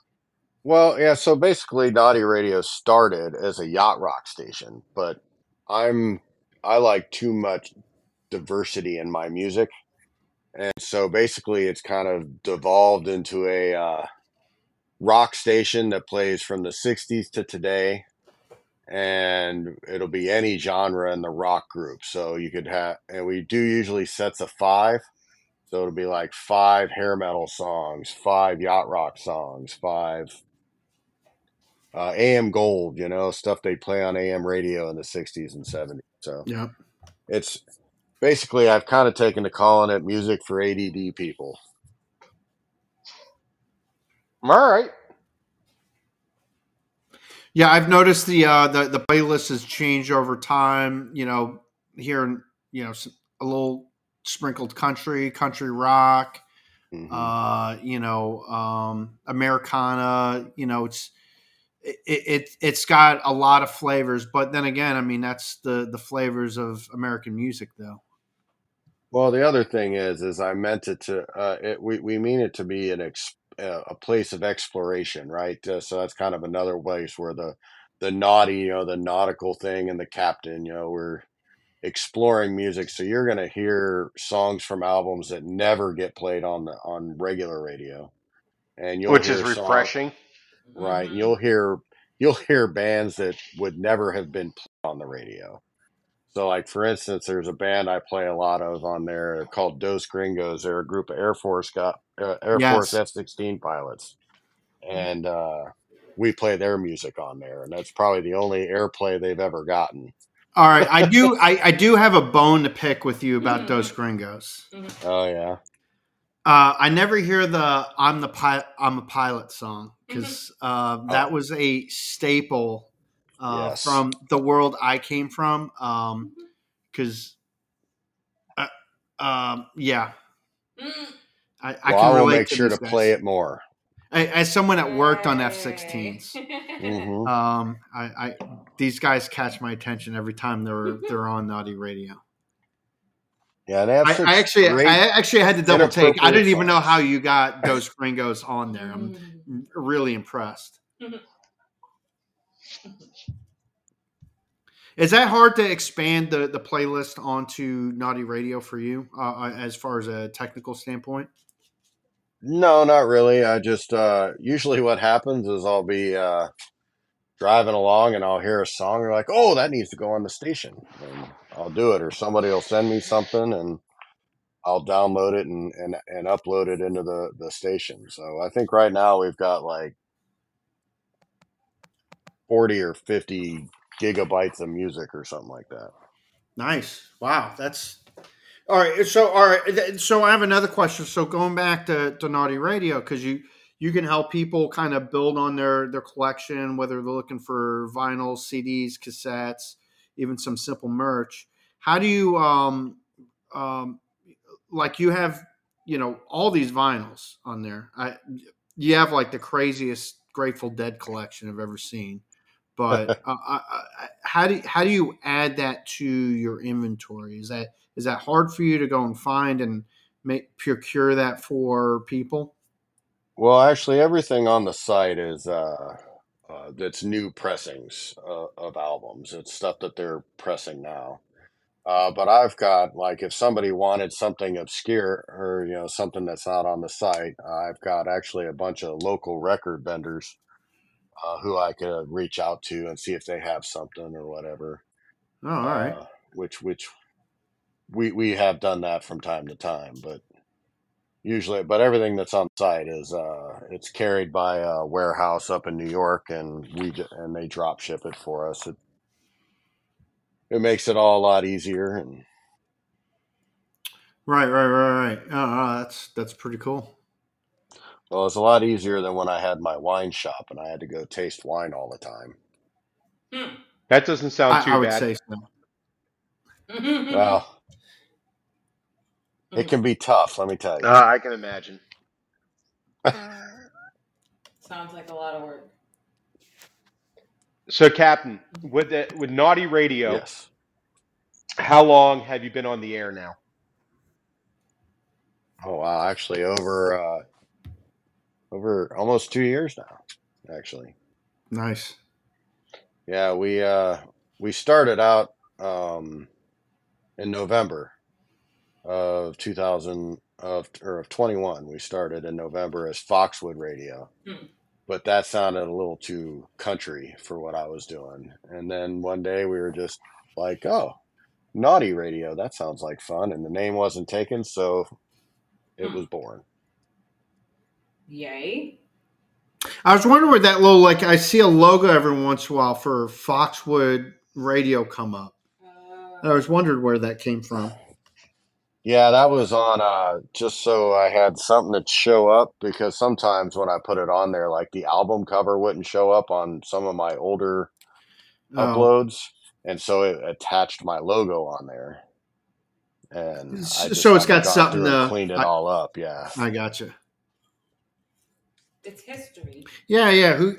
Well, yeah. So basically, Naughty Radio started as a yacht rock station, but I like too much diversity in my music, and so basically, it's kind of devolved into a rock station that plays from the 60s to today, and it'll be any genre in the rock group. So you could have, and we do usually sets of 5. So it'll be like 5 hair metal songs, 5 yacht rock songs, 5 AM Gold, you know, stuff they play on AM radio in the 60s and 70s. So yeah, it's basically, I've kind of taken to calling it music for ADD people. All right. Yeah, I've noticed the playlist has changed over time. You know, hearing, you know, a little sprinkled country rock, you know, Americana. You know, it's got a lot of flavors. But then again, I mean, that's the flavors of American music, though. Well, the other thing is I meant it to we mean it to be an experience. A place of exploration, right? So that's kind of another place where the naughty, you know, the nautical thing and the captain, you know, we're exploring music. So you're going to hear songs from albums that never get played on regular radio, and which is refreshing, right? And you'll hear bands that would never have been played on the radio. So, like, for instance, there's a band I play a lot of on there called Dos Gringos. They're a group of Air Force F-16 pilots. And we play their music on there. And that's probably the only airplay they've ever gotten. All right. I do have a bone to pick with you about Dos Gringos. Oh, yeah. I never hear the I'm a Pilot song because that was a staple. Yes. From the world I came from, because yeah, I will make sure to play it more. As someone that worked on F-16s, these guys catch my attention every time they're on Naughty Radio. Yeah, they have I actually had to double take. I didn't even know how you got those Gringos on there. I'm really impressed. Is that hard to expand the playlist onto Naughty Radio for you, as far as a technical standpoint? No, not really. I just usually what happens is I'll be driving along and I'll hear a song and like, oh, that needs to go on the station. And I'll do it, or somebody will send me something and I'll download it and upload it into the station. So I think right now we've got like 40 or 50 gigabytes of music or something like that. Nice. Wow. That's all right. So, I have another question. So going back to Naughty Radio, because you can help people kind of build on their collection, whether they're looking for vinyl, CDs, cassettes, even some simple merch. How do you, like you have, you know, all these vinyls on there. You have like the craziest Grateful Dead collection I've ever seen. But how do you add that to your inventory? Is that hard for you to go and find and procure that for people? Well, actually, everything on the site is that's new pressings of albums. It's stuff that they're pressing now. But I've got, like, if somebody wanted something obscure or, you know, something that's not on the site, I've got actually a bunch of local record vendors who I could reach out to and see if they have something or whatever. Oh, all right. Which we have done that from time to time, but usually, but everything that's on site is it's carried by a warehouse up in New York, and they drop ship it for us. It makes it all a lot easier. And right. That's pretty cool. Well, it's a lot easier than when I had my wine shop and I had to go taste wine all the time. Hmm. That doesn't sound too bad. I would say so. Well, it can be tough, let me tell you. I can imagine. Sounds like a lot of work. So, Captain, with Naughty Radio, yes. How long have you been on the air now? Oh, wow. Actually, over almost 2 years now, actually. Nice. Yeah, we started out in November of 21. We started in November as Foxwood Radio. Mm. But that sounded a little too country for what I was doing. And then one day we were just like, oh, Naughty Radio, that sounds like fun. And the name wasn't taken, so it was born. Yay. I was wondering where that little, like, I see a logo every once in a while for Foxwood Radio come up. I was wondering where that came from. Yeah, that was on just so I had something to show up, because sometimes when I put it on there, like the album cover wouldn't show up on some of my older uploads. And so it attached my logo on there. And so it's got something to clean it all up. Yeah, I gotcha. It's history. Yeah.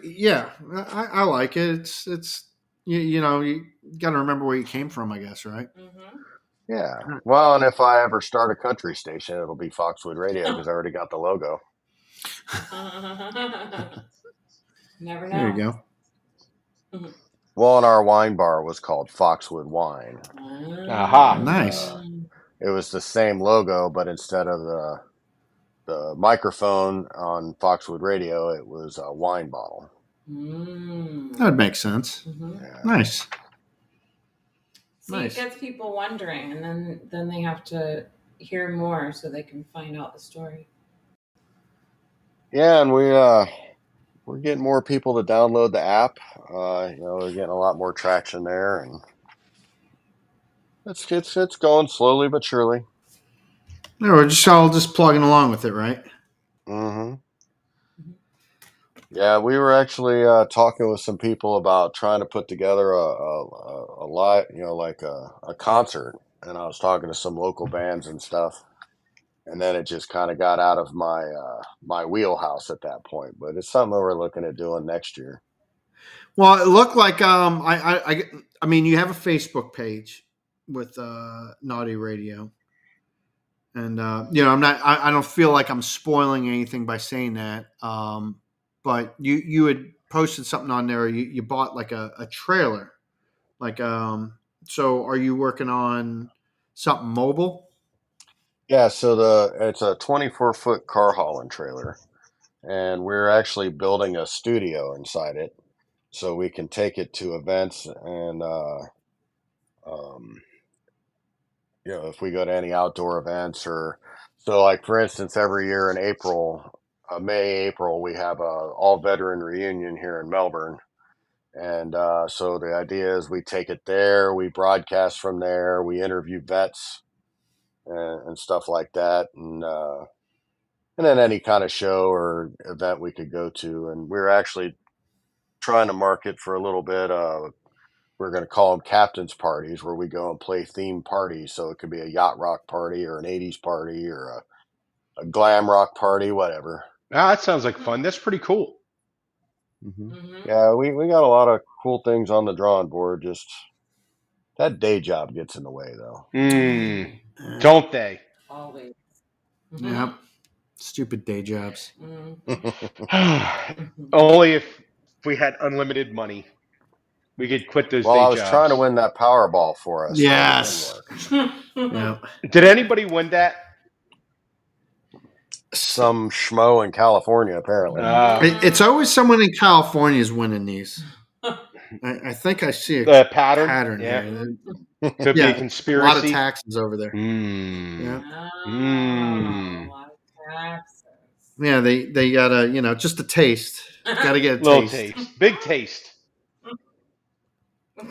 I like it. It's you got to remember where you came from, I guess, right? Mm-hmm. Yeah. Well, and if I ever start a country station, it'll be Foxwood Radio because I already got the logo. Never know. There you go. Mm-hmm. Well, and our wine bar was called Foxwood Wine. Aha! Nice. It was the same logo, but instead of the microphone on Foxwood Radio, it was a wine bottle. Mm. That would make sense. Mm-hmm. Yeah. Nice. See, it gets people wondering, and then they have to hear more so they can find out the story. Yeah, and we're getting more people to download the app. We're getting a lot more traction there, and it's going slowly but surely. No, we're just all plugging along with it, right? Mm-hmm. Yeah, we were actually talking with some people about trying to put together a live, like a concert. And I was talking to some local bands and stuff. And then it just kind of got out of my my wheelhouse at that point. But it's something we're looking at doing next year. Well, it looked like I mean, you have a Facebook page with Naughty Radio. And, I don't feel like I'm spoiling anything by saying that. But you had posted something on there. You bought like a trailer. Like, so are you working on something mobile? Yeah. So it's a 24-foot car hauling trailer, and we're actually building a studio inside it so we can take it to events and, if we go to any outdoor events or so, like for instance, every year in April, we have a all veteran reunion here in Melbourne. And so the idea is we take it there, we broadcast from there, we interview vets and stuff like that. And then any kind of show or event we could go to. And we're actually trying to market for a little bit we're going to call them captain's parties, where we go and play themed parties. So it could be a yacht rock party or an 80s party or a glam rock party, whatever. That sounds like fun. That's pretty cool. Mm-hmm. Mm-hmm. Yeah, we got a lot of cool things on the drawing board. Just that day job gets in the way, though. Mm. Don't they? Always. Mm-hmm. Yep. Stupid day jobs. Mm. Only if we had unlimited money. We could quit those day jobs. Well, I was trying to win that Powerball for us. Yes. Yeah. Did anybody win that? Some schmo in California, apparently. It's always someone in California is winning these. I think I see a pattern here. Could be a conspiracy. A lot of taxes over there. Mm. Yeah. Mm. A lot of taxes. Yeah, they got to, just a taste. Got to get a little taste. Big taste.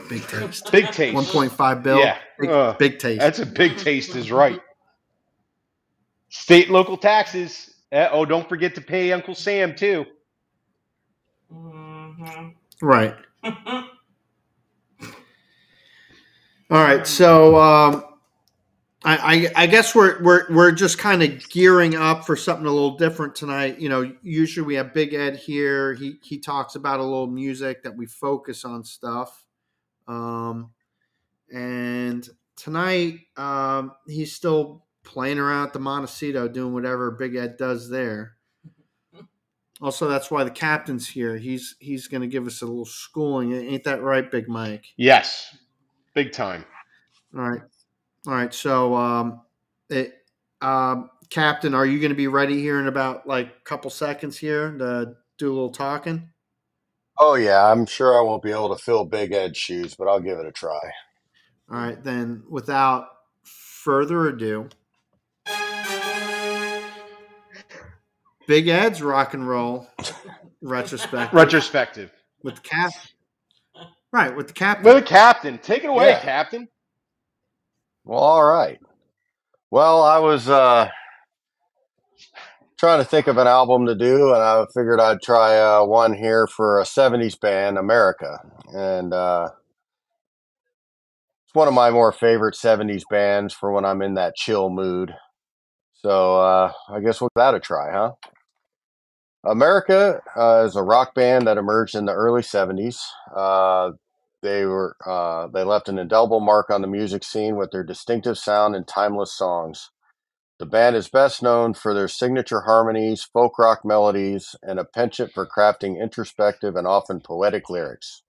Big taste. Big taste. 1.5 bill. Yeah. Big taste. That's a big taste is right. State local taxes. Oh, don't forget to pay Uncle Sam, too. Mm-hmm. Right. All right, so I guess we're just kind of gearing up for something a little different tonight. You know, usually we have Big Ed here. He talks about a little music that we focus on stuff. And tonight he's still playing around at the Montecito doing whatever Big Ed does there. Also, that's why the captain's here. He's going to give us a little schooling. Ain't that right, Big Mike? Yes. Big time. All right. So, Captain, are you going to be ready here in about like a couple seconds here to do a little talking? Oh, yeah. I'm sure I won't be able to fill Big Ed's shoes, but I'll give it a try. All right. Then, without further ado, Big Ed's Rock and Roll Retrospective. With Captain. Right, with the captain. With the captain. Take it away, yeah. Captain. Well, all right. Well, I was trying to think of an album to do, and I figured I'd try one here for a 70s band, America. And it's one of my more favorite 70s bands for when I'm in that chill mood. So I guess we'll give that a try, huh? America is a rock band that emerged in the early 70s. They left an indelible mark on the music scene with their distinctive sound and timeless songs. The band is best known for their signature harmonies, folk rock melodies, and a penchant for crafting introspective and often poetic lyrics.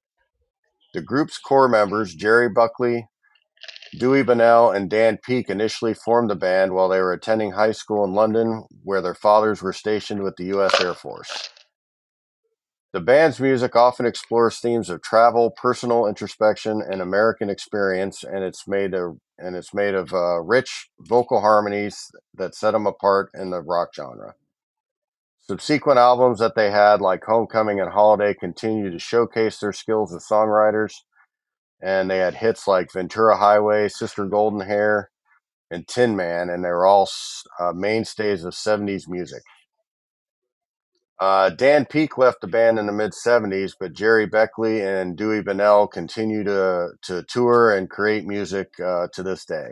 The group's core members, Jerry Buckley, Dewey Bunnell, and Dan Peek, initially formed the band while they were attending high school in London, where their fathers were stationed with the U.S. Air Force. The band's music often explores themes of travel, personal introspection, and American experience, and it's made of rich vocal harmonies that set them apart in the rock genre. Subsequent albums that they had, like Homecoming and Holiday, continue to showcase their skills as songwriters, and they had hits like Ventura Highway, Sister Golden Hair, and Tin Man, and they were all mainstays of 70s music. Dan Peek left the band in the mid-70s, but Jerry Buckley and Dewey Bunnell continue to tour and create music to this day.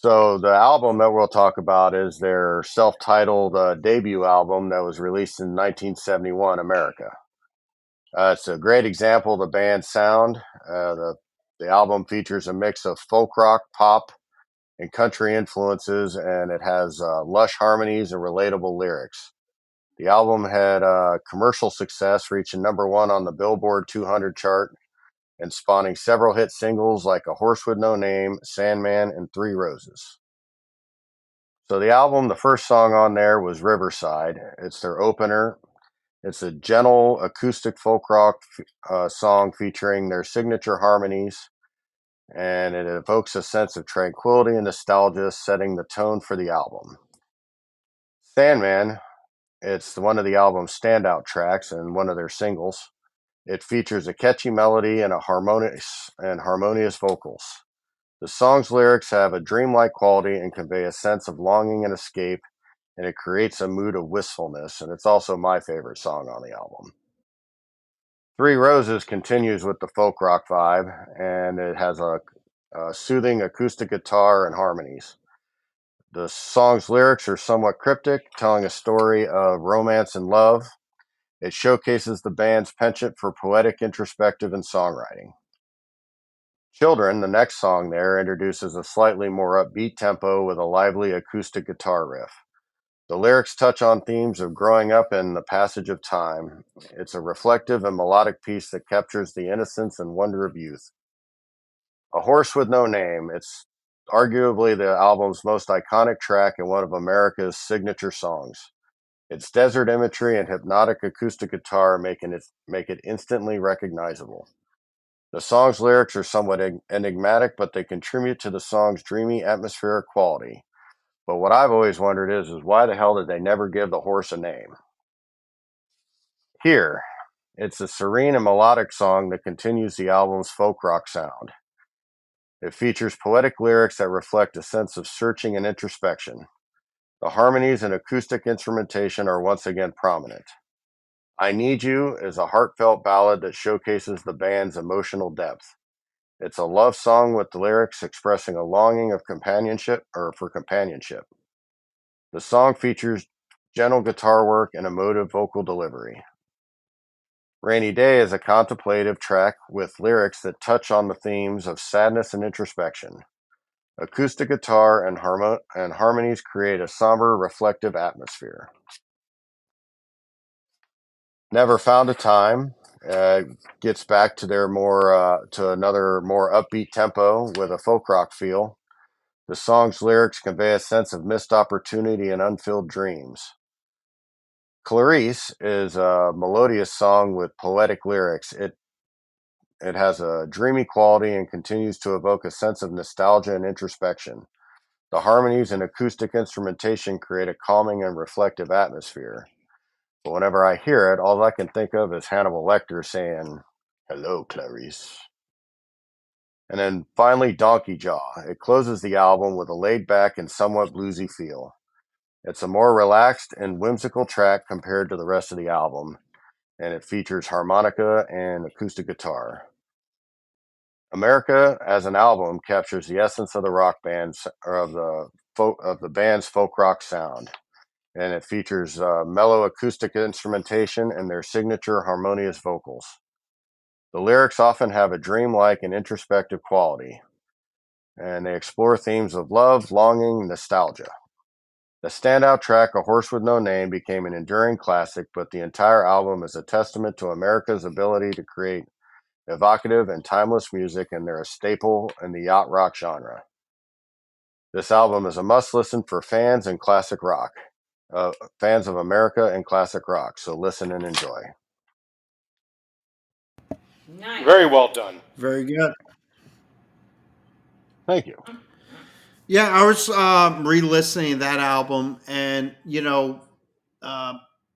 So the album that we'll talk about is their self-titled debut album that was released in 1971, America. It's a great example of the band's sound. The album features a mix of folk rock, pop, and country influences, and it has lush harmonies and relatable lyrics. The album had commercial success, reaching number one on the Billboard 200 chart and spawning several hit singles like A Horse With No Name, Sandman, and Three Roses. So the album, the first song on there was Riverside. It's their opener. It's a gentle acoustic folk rock song featuring their signature harmonies, and it evokes a sense of tranquility and nostalgia, setting the tone for the album. Sandman, it's one of the album's standout tracks and one of their singles. It features a catchy melody and harmonious vocals. The song's lyrics have a dreamlike quality and convey a sense of longing and escape, and it creates a mood of wistfulness, and it's also my favorite song on the album. Three Roses continues with the folk rock vibe, and it has a soothing acoustic guitar and harmonies. The song's lyrics are somewhat cryptic, telling a story of romance and love. It showcases the band's penchant for poetic, introspective, and songwriting. Children, the next song there, introduces a slightly more upbeat tempo with a lively acoustic guitar riff. The lyrics touch on themes of growing up and the passage of time. It's a reflective and melodic piece that captures the innocence and wonder of youth. A Horse With No Name, it's arguably the album's most iconic track and one of America's signature songs. Its desert imagery and hypnotic acoustic guitar make it instantly recognizable. The song's lyrics are somewhat enigmatic, but they contribute to the song's dreamy atmospheric quality. But what I've always wondered is why the hell did they never give the horse a name? Here, it's a serene and melodic song that continues the album's folk rock sound. It features poetic lyrics that reflect a sense of searching and introspection. The harmonies and acoustic instrumentation are once again prominent. I Need You is a heartfelt ballad that showcases the band's emotional depth. It's a love song with the lyrics expressing a longing of companionship or for companionship. The song features gentle guitar work and emotive vocal delivery. Rainy Day is a contemplative track with lyrics that touch on the themes of sadness and introspection. Acoustic guitar and harmonies create a somber, reflective atmosphere. Never Found a Time gets back to their more upbeat tempo with a folk rock feel. The song's lyrics convey a sense of missed opportunity and unfulfilled dreams. Clarice is a melodious song with poetic lyrics. It has a dreamy quality and continues to evoke a sense of nostalgia and introspection. The harmonies and acoustic instrumentation create a calming and reflective atmosphere. But whenever I hear it, all I can think of is Hannibal Lecter saying, "Hello, Clarice." And then finally, Donkey Jaw. It closes the album with a laid-back and somewhat bluesy feel. It's a more relaxed and whimsical track compared to the rest of the album, and it features harmonica and acoustic guitar. America as an album captures the essence of the band's folk rock sound, and it features mellow acoustic instrumentation and their signature harmonious vocals. The lyrics often have a dreamlike and introspective quality, and they explore themes of love, longing, nostalgia. The standout track, A Horse with No Name, became an enduring classic, but the entire album is a testament to America's ability to create evocative and timeless music, and they're a staple in the yacht rock genre. This album is a must-listen for fans of America and classic rock, so listen and enjoy. Nice. Very well done. Very good. Thank you. Yeah, I was re-listening to that album, and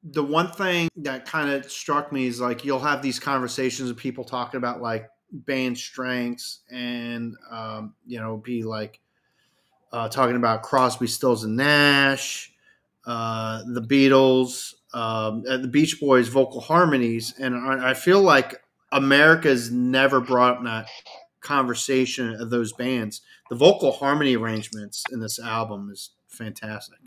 the one thing that kind of struck me is like you'll have these conversations with people talking about like band strengths, and be like talking about Crosby, Stills, and Nash, the Beatles, the Beach Boys' vocal harmonies, and I feel like America's never brought up that conversation of those bands. The vocal harmony arrangements in this album is fantastic.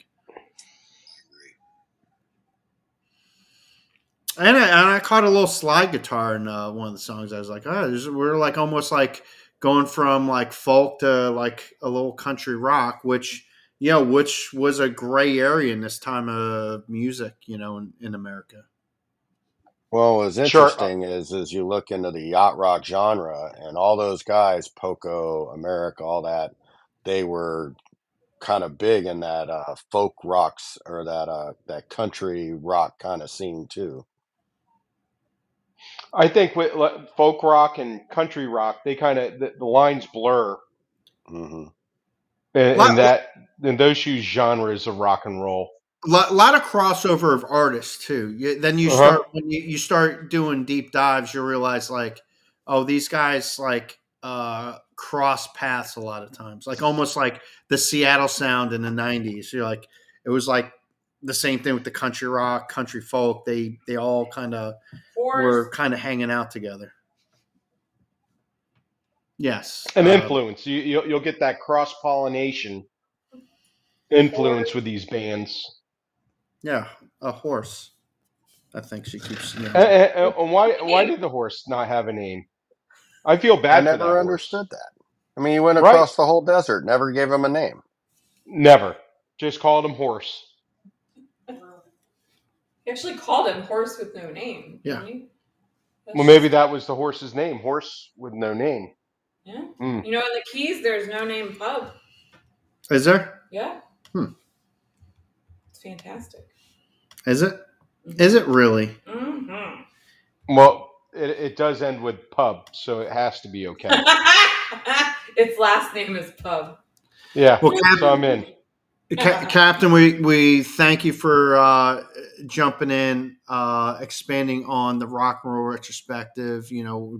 And I caught a little slide guitar in one of the songs. I was like, we're like almost like going from like folk to like a little country rock, which was a gray area in this time of music, in America. Well, what's interesting is you look into the yacht rock genre, and all those guys, Poco, America, all that, they were kind of big in that folk rocks or that country rock kind of scene too. I think with folk rock and country rock, they kind of the lines blur. Mm-hmm. And those two genres of rock and roll. A lot of crossover of artists too. When you start doing deep dives, you realize like, oh, these guys like cross paths a lot of times. Like almost like the Seattle sound in the 90s. You're like, it was like the same thing with the country rock, country folk. They all kind of were kind of hanging out together. Yes, an influence. You'll get that cross pollination influence with these bands. Yeah, a horse. I think she keeps. You know. Why did the horse not have a name? I feel bad. I never understood that. I mean, he went across the whole desert, never gave him a name. Never, just called him Horse. He actually called him Horse with No Name. Yeah. Well, maybe that was the horse's name, Horse with No Name. Yeah. Mm. In the Keys, there's No Name Pub. Is there? Yeah. It's fantastic. Is it? Mm-hmm. Is it really? Mm-hmm. Well, it does end with pub, so it has to be okay. Its last name is Pub. Yeah, well, Captain, so I'm in. Captain, we thank you for jumping in, expanding on the rock and roll retrospective.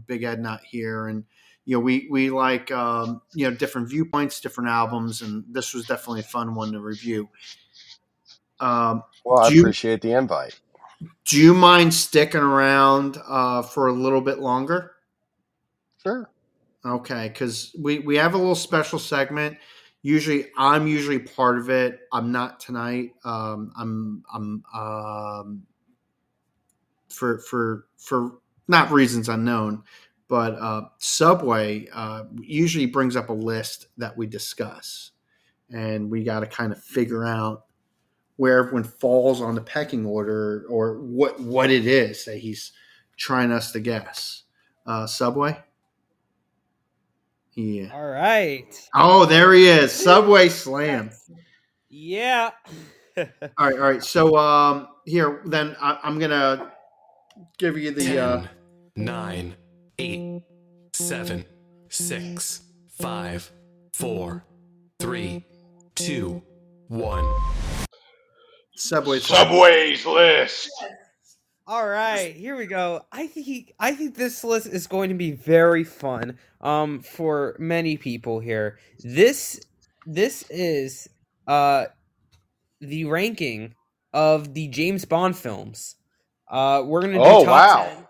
Big Ed not here, and we like different viewpoints, different albums, and this was definitely a fun one to review. Well, I appreciate the invite. Do you mind sticking around for a little bit longer? Sure. Okay, because we have a little special segment. I'm usually part of it. I'm not tonight. I'm for not reasons unknown, but Subway usually brings up a list that we discuss, and we got to kind of figure out where everyone falls on the pecking order or what it is that he's trying us to guess. Subway. Yeah. All right. Oh, there he is. Subway Slam. Yeah. All right. So here, then I'm going to give you the... 10, 9, 8, 7, 6, 5, 4, 3, 2, 1. Subway's list. All right, here we go. I think this list is going to be very fun for many people here. This is the ranking of the James Bond films. We're going to do top 10.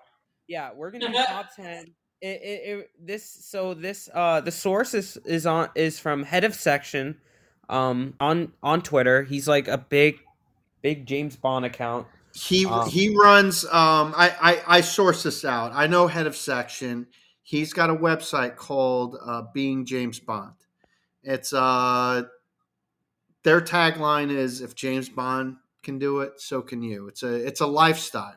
Yeah, we're going to do top 10. The source is from Head of Section on Twitter. He's like a big James Bond account. He runs. I source this out. I know Head of Section. He's got a website called Being James Bond. It's their tagline is "If James Bond can do it, so can you." It's a lifestyle.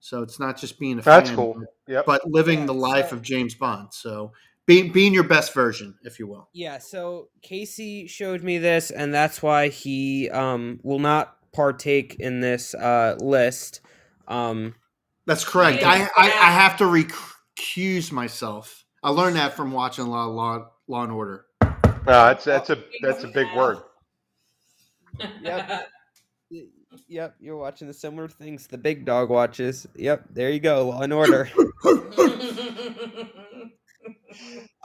So it's not just being a fan. That's cool. Yep. But living the life of James Bond. So being your best version, if you will. Yeah. So Casey showed me this, and that's why he will not partake in this list. That's correct. I have to recuse myself. I learned that from watching a lot of Law and Order. That's a big word. Yep. You're watching the similar things the big dog watches. Yep. There you go. Law and Order.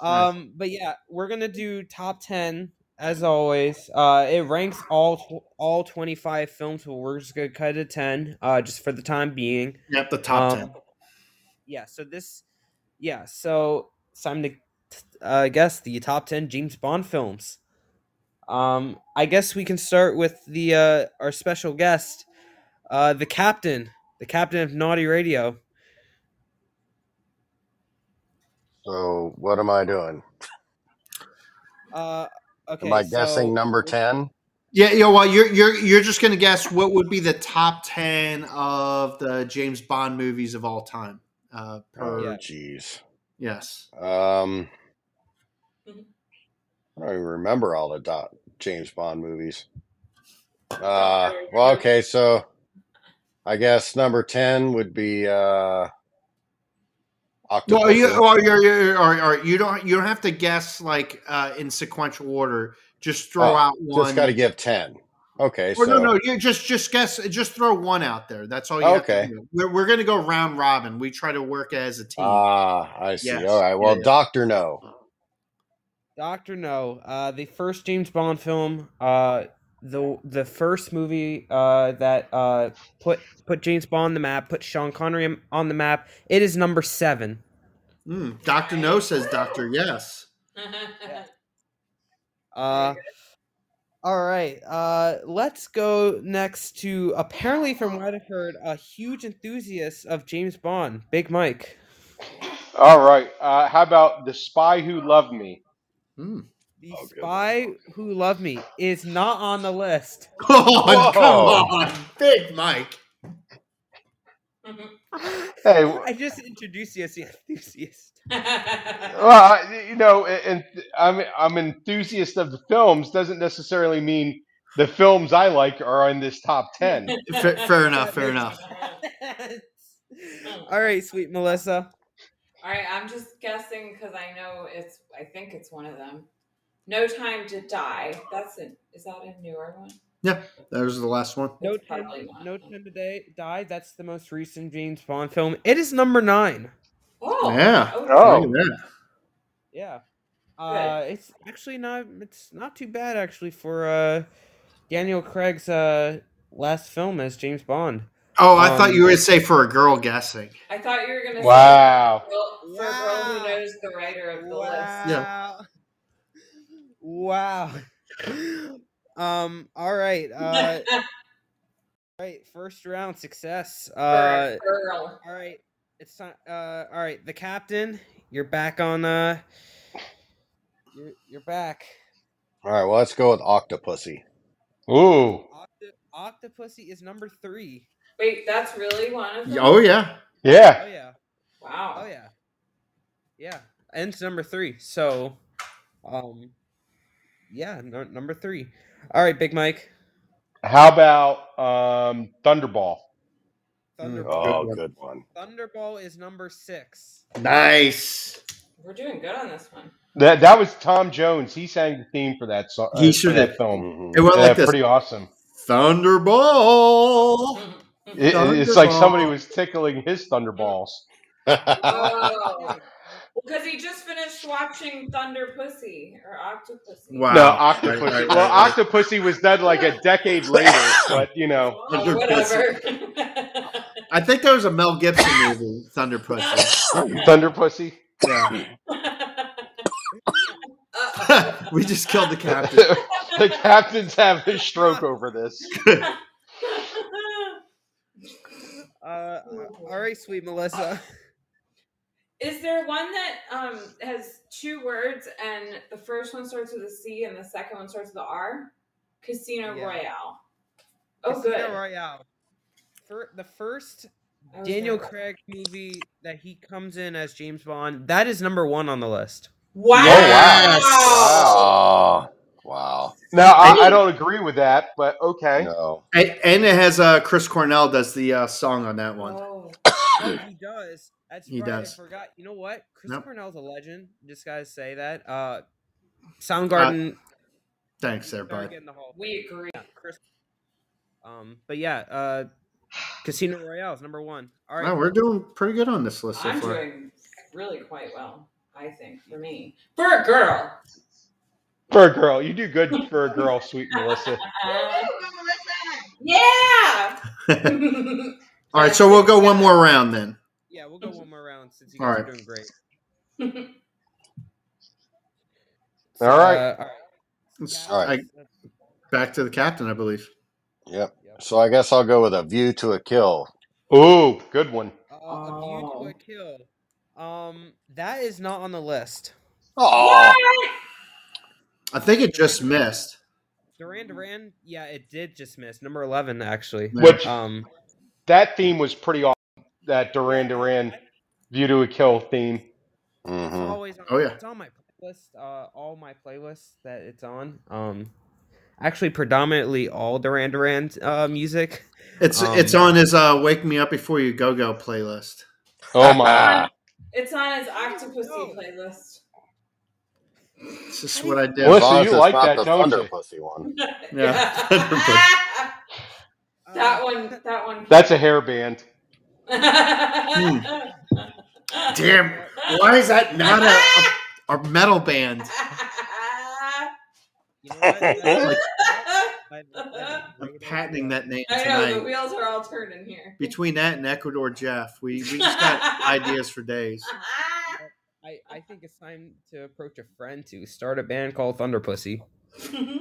But yeah, we're gonna do top 10. As always, it ranks all 25 films, but we're just going to cut it to 10 just for the time being. Yep, the top 10. Yeah, so it's time to guess the top 10 James Bond films. I guess we can start with the our special guest, the captain of Naughty Radio. So what am I doing? Okay, am I guessing number 10? Yeah, well, you're just gonna guess what would be the top 10 of the James Bond movies of all time. Jeez. Yes. I don't even remember all the James Bond movies. Well, okay, so I guess number 10 would be October. Well, you don't have to guess like in sequential order. Just throw out one. Just got to give 10. Okay. Or so no, you just guess. Just throw one out there. That's all you have to do. We're going to go round robin. We try to work as a team. I see. Yes. All right. Well, yeah. Dr. No. Dr. No. The first James Bond film. The first movie that put James Bond on the map, put Sean Connery on the map. It is number 7. Dr. No says Dr. Yes. All right. Let's go next to, apparently from what I've heard, a huge enthusiast of James Bond, Big Mike. All right. How about The Spy Who Loved Me? The Spy Who Loved Me is not on the list. Oh, come on, Big Mike. Hey, I just introduced you as the enthusiast. Well, and I'm enthusiast of the films doesn't necessarily mean the films I like are in this top 10. Fair enough. All right, sweet Melissa. All right, I'm just guessing because I know I think it's one of them. No Time to Die. Is that a newer one? Yeah, that was the last one. No Time to Die. That's the most recent James Bond film. It is number 9. Oh yeah. Okay. Yeah. It's actually not. It's not too bad actually for Daniel Craig's last film as James Bond. Oh, I thought you were going to say for a girl guessing. I thought you were going to say for a girl who knows the writer of the list. Yeah. Wow. All right. All right. First round success. Girl. All right. It's time. All right. The captain, you're back on. You're back. All right. Well, let's go with Octopussy. Ooh. Octopussy is number 3. Wait, that's really one of them? Oh, yeah. Yeah. Oh, yeah. Wow. Oh, yeah. Yeah. And it's number 3. So, yeah, number 3. All right, Big Mike. How about Thunderball? Thunderball. Oh, good one. Thunderball is number 6. Nice. We're doing good on this one. That was Tom Jones. He sang the theme for that song. He should have. Film. It went like this. Pretty awesome. Thunderball. It's like somebody was tickling his Thunderballs. Oh. Because he just finished watching Thunder Pussy or Octopussy. Wow. No, Octopussy. Well, Octopussy was dead like a decade later, but you know. Oh, whatever. I think there was a Mel Gibson movie, Thunder Pussy. Thunder Pussy? Yeah. We just killed the captain. The captain's having a stroke over this. All right, sweet Melissa. Is there one that has 2 words and the first one starts with a C and the second one starts with an R? Casino Royale. Oh, Casino Royale. For the first Daniel Craig movie that he comes in as James Bond, that is number 1 on the list. Wow. Oh, wow. Wow. Now, I don't agree with that, but okay. No. And it has Chris Cornell does the song on that one. Oh. He does. That's he does. I forgot. You know what? Chris Cornell's a legend. Just got to say that. Soundgarden. Thanks, everybody. We agree. Yeah, Chris. But yeah, Casino Royale is number 1. All right. Wow, we're doing pretty good on this list so far. I'm doing really quite well. I think, for me. For a girl. For a girl. You do good for a girl, sweet Melissa. Yeah! All right, so we'll go one more round then. Yeah, we'll go one more round since you guys are doing great. So, all right. Back to the captain, I believe. Yep. So I guess I'll go with A View to a Kill. Ooh, good one. A View to a Kill. That is not on the list. Oh, I think it just missed. Duran Duran, yeah, it did just miss. Number 11, actually. Which that theme was pretty awesome. That Duran Duran View to a Kill theme. Mm-hmm. It's on my playlist. All my playlists that it's on. Actually, predominantly all Duran Duran music. It's on his "Wake Me Up Before You Go Go" playlist. Oh my. It's on his Octopussy playlist. It's just what I did. Listen, you like that, don't you? Pussy one. Yeah. That one. That's a hair band. Damn. Why is that not a metal band? You know what? I'm patenting that name tonight. I know, the wheels are all turning here. Between that and Ecuador Jeff, we just got ideas for days. I think it's time to approach a friend to start a band called Thunder Pussy. They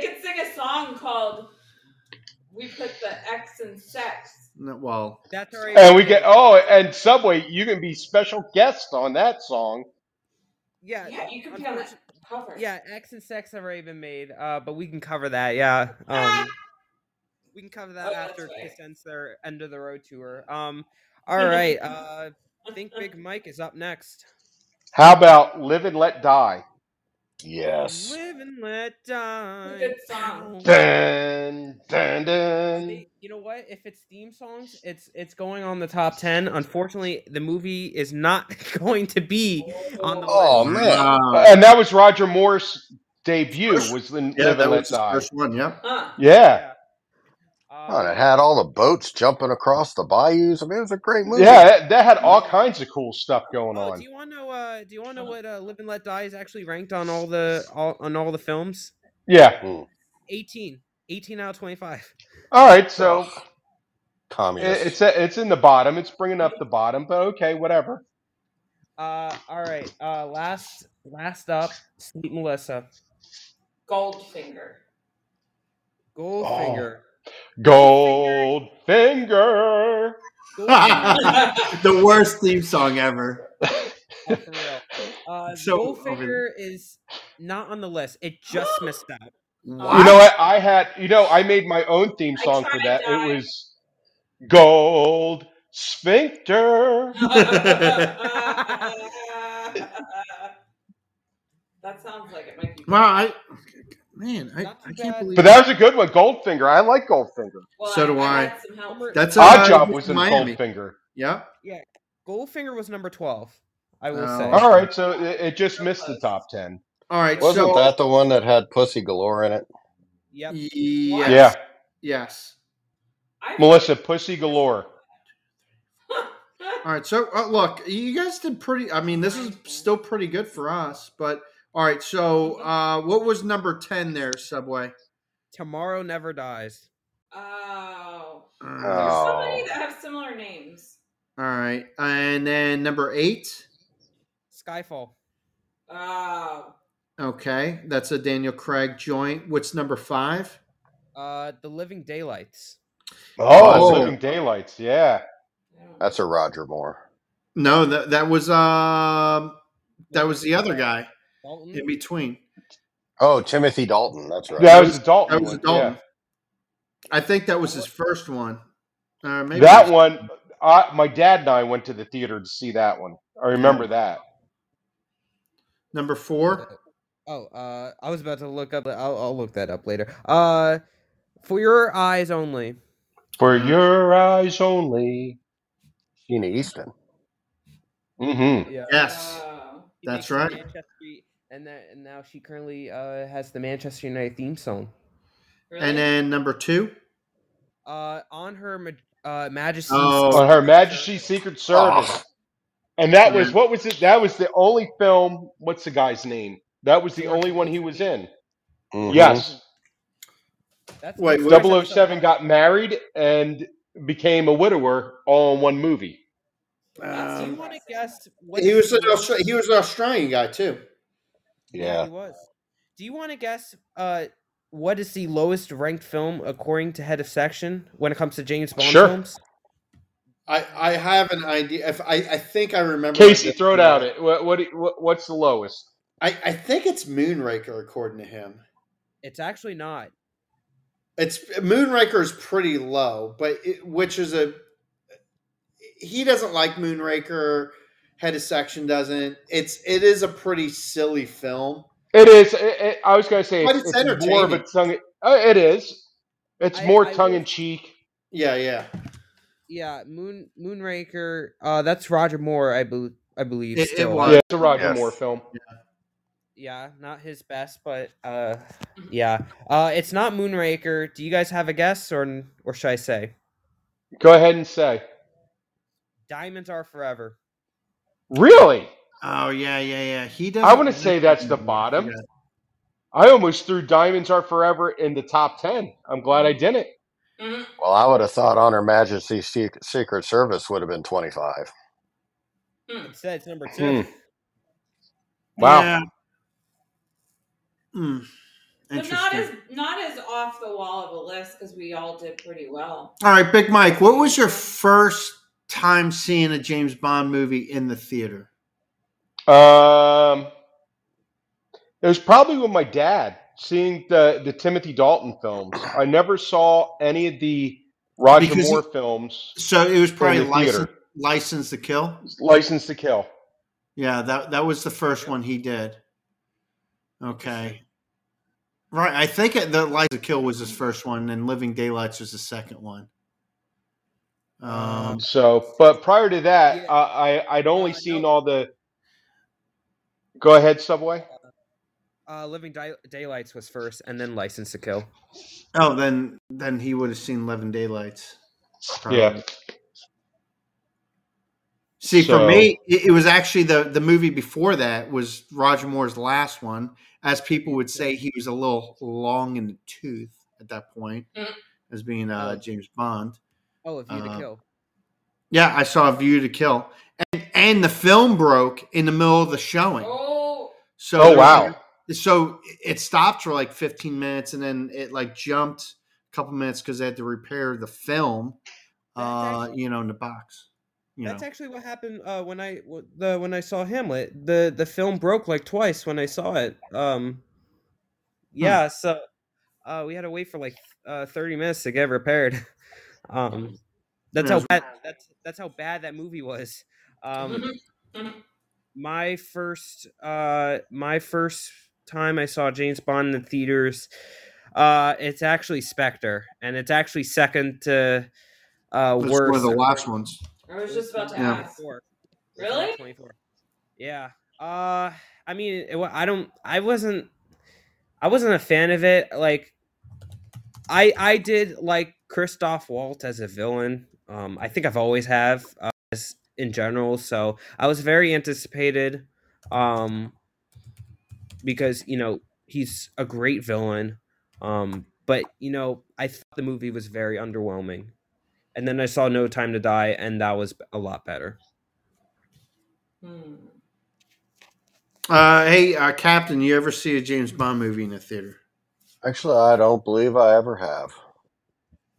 could sing a song called "We Put the X in Sex." Well, that's already. And we get and Subway, you can be special guest on that song. Yeah, you could be on that. Cover. Yeah, X and Sex have already been made, but we can cover that, yeah. We can cover that after Kiss Ends their End of the Road tour. All right, I think Big Mike is up next. How about Live and Let Die? Yes. Live and Let Die. Good song. Dun, dun, dun. You know what? If it's theme songs, it's going on the top 10. Unfortunately, the movie is not going to be on the list. Oh, man. And that was Roger Moore's debut, was in Live and Let Die. First one, yeah. Yeah. It had all the boats jumping across the bayous. I mean, it was a great movie. Yeah, that had all kinds of cool stuff going on. Do you want to know what Live and Let Die is actually ranked on all the films? Yeah. 18. 18 out of 25. All right, so it's in the bottom. It's bringing up the bottom, but okay, whatever. All right. Last up, Sweet Melissa. Goldfinger. Goldfinger. Oh. Goldfinger. Goldfinger. The worst theme song ever. Oh, for real. Goldfinger is not on the list. It just missed out. Wow. You know what? I made my own theme song for that. It was Gold Sphincter. That sounds like it might be. Wow, I can't believe. But that was a good one, Goldfinger. I like Goldfinger. Well, so do I. That's Odd Job was in Miami. Goldfinger. Yeah. Yeah. Goldfinger was number 12. I will say. All right, so it just missed the top 10. All right, wasn't that the one that had Pussy Galore in it? Yep. Yes. Yeah. Yes. Melissa, Pussy Galore. All right, so look, you guys did pretty. I mean, this is still pretty good for us. But all right, so what was number 10 there, Subway? Tomorrow Never Dies. Oh. There's so many that have similar names. All right, and then number 8. Skyfall. Oh. Okay, that's a Daniel Craig joint. What's number 5? The Living Daylights. Oh, The Living Daylights, yeah. That's a Roger Moore. No, that was the other guy Dalton? In between. Oh, Timothy Dalton, that's right. That was Dalton. Yeah. I think that was his first one. Maybe that one, my dad and I went to the theater to see that one. I remember that. Number 4. I was about to look up. I'll look that up later. For Your Eyes Only. For Your Eyes Only. Sheena Easton. Mm-hmm. Yeah. Yes, that's right. And now she currently has the Manchester United theme song. Really? And then number 2. On Her Majesty's. Oh, On Her Majesty's Secret Service. Oh. And that was, what was it? That was the only film. What's the guy's name? That was the only one he was in. Mm-hmm. Yes. That's 007 got married and became a widower all in one movie. Do you want to guess? He was an Australian guy too. Yeah, he was. Do you want to guess what is the lowest ranked film according to head of section when it comes to James Bond films? I have an idea. If I think I remember. Casey, throw it out. What's the lowest? I think it's Moonraker, according to him. It's actually not. It's Moonraker is pretty low, but he doesn't like Moonraker. Head of section doesn't. It is a pretty silly film. It is. I was going to say, but it's entertaining. More of a tongue. It is. It's more tongue in cheek. Yeah. Yeah. Yeah, Moonraker. That's Roger Moore, I believe. It was. Yeah, it's a Roger Moore film. Yeah, not his best, but yeah. It's not Moonraker. Do you guys have a guess, or should I say? Go ahead and say. Diamonds Are Forever. Really? Oh yeah. He does. I want to say that's the bottom. Yeah. I almost threw Diamonds Are Forever in the top 10. I'm glad I didn't. Mm-hmm. Well, I would have thought On Her Majesty's Secret Service would have been 25. Instead, it's number 2. Wow. Yeah. But not as off the wall of a list because we all did pretty well. All right, Big Mike, what was your first time seeing a James Bond movie in the theater? It was probably with my dad. Seeing the Timothy Dalton films, I never saw any of the Roger Moore films. So it was probably License to Kill. License to Kill. Yeah, that was the first one he did. Okay, right. I think the License to Kill was his first one, and Living Daylights was the second one. But prior to that, I'd only seen all the. Go ahead, Subway. Living Daylights was first, and then License to Kill. Oh, then he would have seen Living Daylights. Probably. Yeah. See, for me, it was actually the movie before that was Roger Moore's last one. As people would say, he was a little long in the tooth. at that point as being James Bond. Oh, A View to Kill. Yeah, I saw A View to Kill. And the film broke in the middle of the showing. Oh, so wow. So it stopped for like 15 minutes and then it like jumped a couple minutes because they had to repair the film, actually, you know, in the box. That's actually what happened when I saw Hamlet. The film broke like twice when I saw it. So we had to wait for like 30 minutes to get repaired. That's how bad that movie was. My first time I saw James Bond in the theaters, it's actually Spectre, and it's actually second to worst. One of the last ones. I was just about to ask. Really? 24. Yeah. I mean, I wasn't a fan of it. Like, I did like Christoph Waltz as a villain. I think I've always have in general. So I was very anticipated, because he's a great villain. But I thought the movie was very underwhelming. And then I saw No Time to Die, and that was a lot better. Hey, Captain, you ever see a James Bond movie in a theater? Actually, I don't believe I ever have.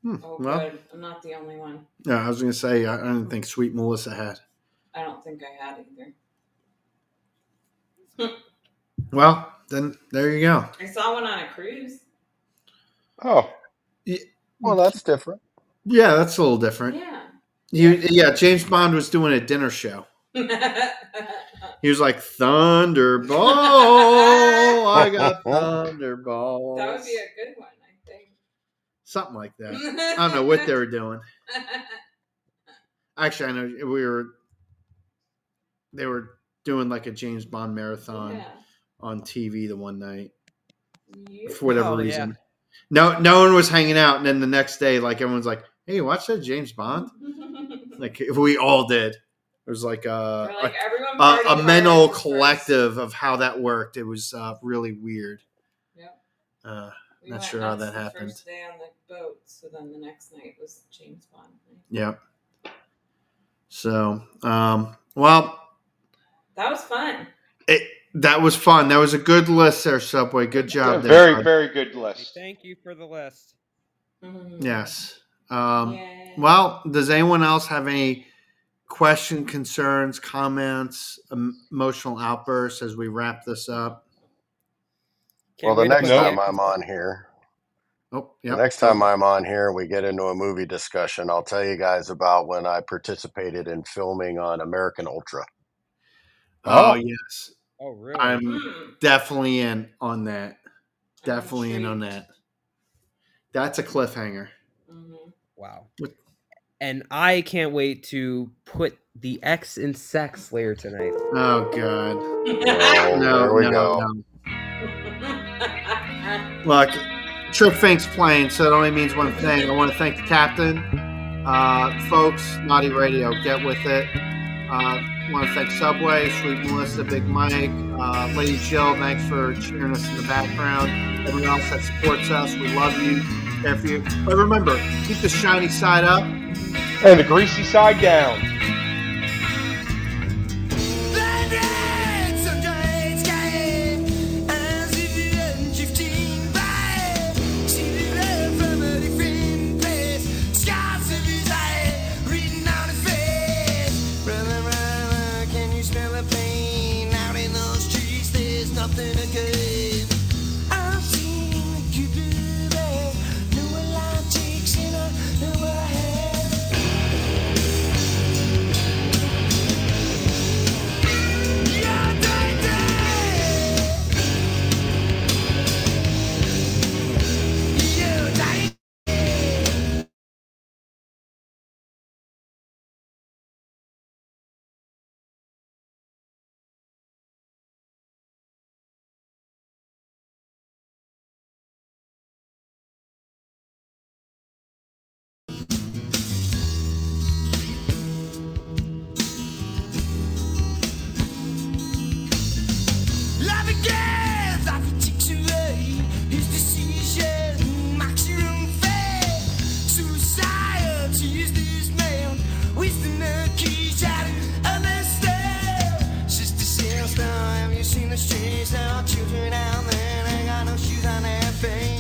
Good. I'm not the only one. No, I was going to say, I don't think Sweet Melissa had. I don't think I had either. Well, then there you go. I saw one on a cruise. Oh. Yeah. Well, that's different. Yeah, that's a little different. Yeah. James Bond was doing a dinner show. He was like, Thunderball. I got Thunderball. That would be a good one, I think. Something like that. I don't know what they were doing. Actually, I know they were doing like a James Bond marathon on TV the one night for whatever reason. Yeah. No one was hanging out, and then the next day, like everyone's like, "Hey, watch that James Bond!" Like we all did. It was like a mental collective of how that worked. It was really weird. Yep. Not sure how that happened. First day on the boat, so then the next night was James Bond. Yep. So, that was fun. That was fun. That was a good list there, Subway. Good job there. Very, very good list. Thank you for the list. Yes. Well, does anyone else have any questions, concerns, comments, emotional outbursts as we wrap this up? Well, the next time I'm on here, the next time I'm on here and we get into a movie discussion, I'll tell you guys about when I participated in filming on American Ultra. Oh yes. Oh, really? I'm definitely in on that. Definitely in on that. That's a cliffhanger. Mm-hmm. Wow. And I can't wait to put the X in sex layer tonight. Oh, God. No. Look, Trip Fink's playing, so it only means one thing. I want to thank the captain. Folks, Naughty Radio, get with it. I want to thank Subway, Sweet Melissa, Big Mike, Lady Jill. Thanks for cheering us in the background. Everyone else that supports us, we love you, care for you. But remember, keep the shiny side up and the greasy side down. the streets, there are children out there, they got no shoes on their face.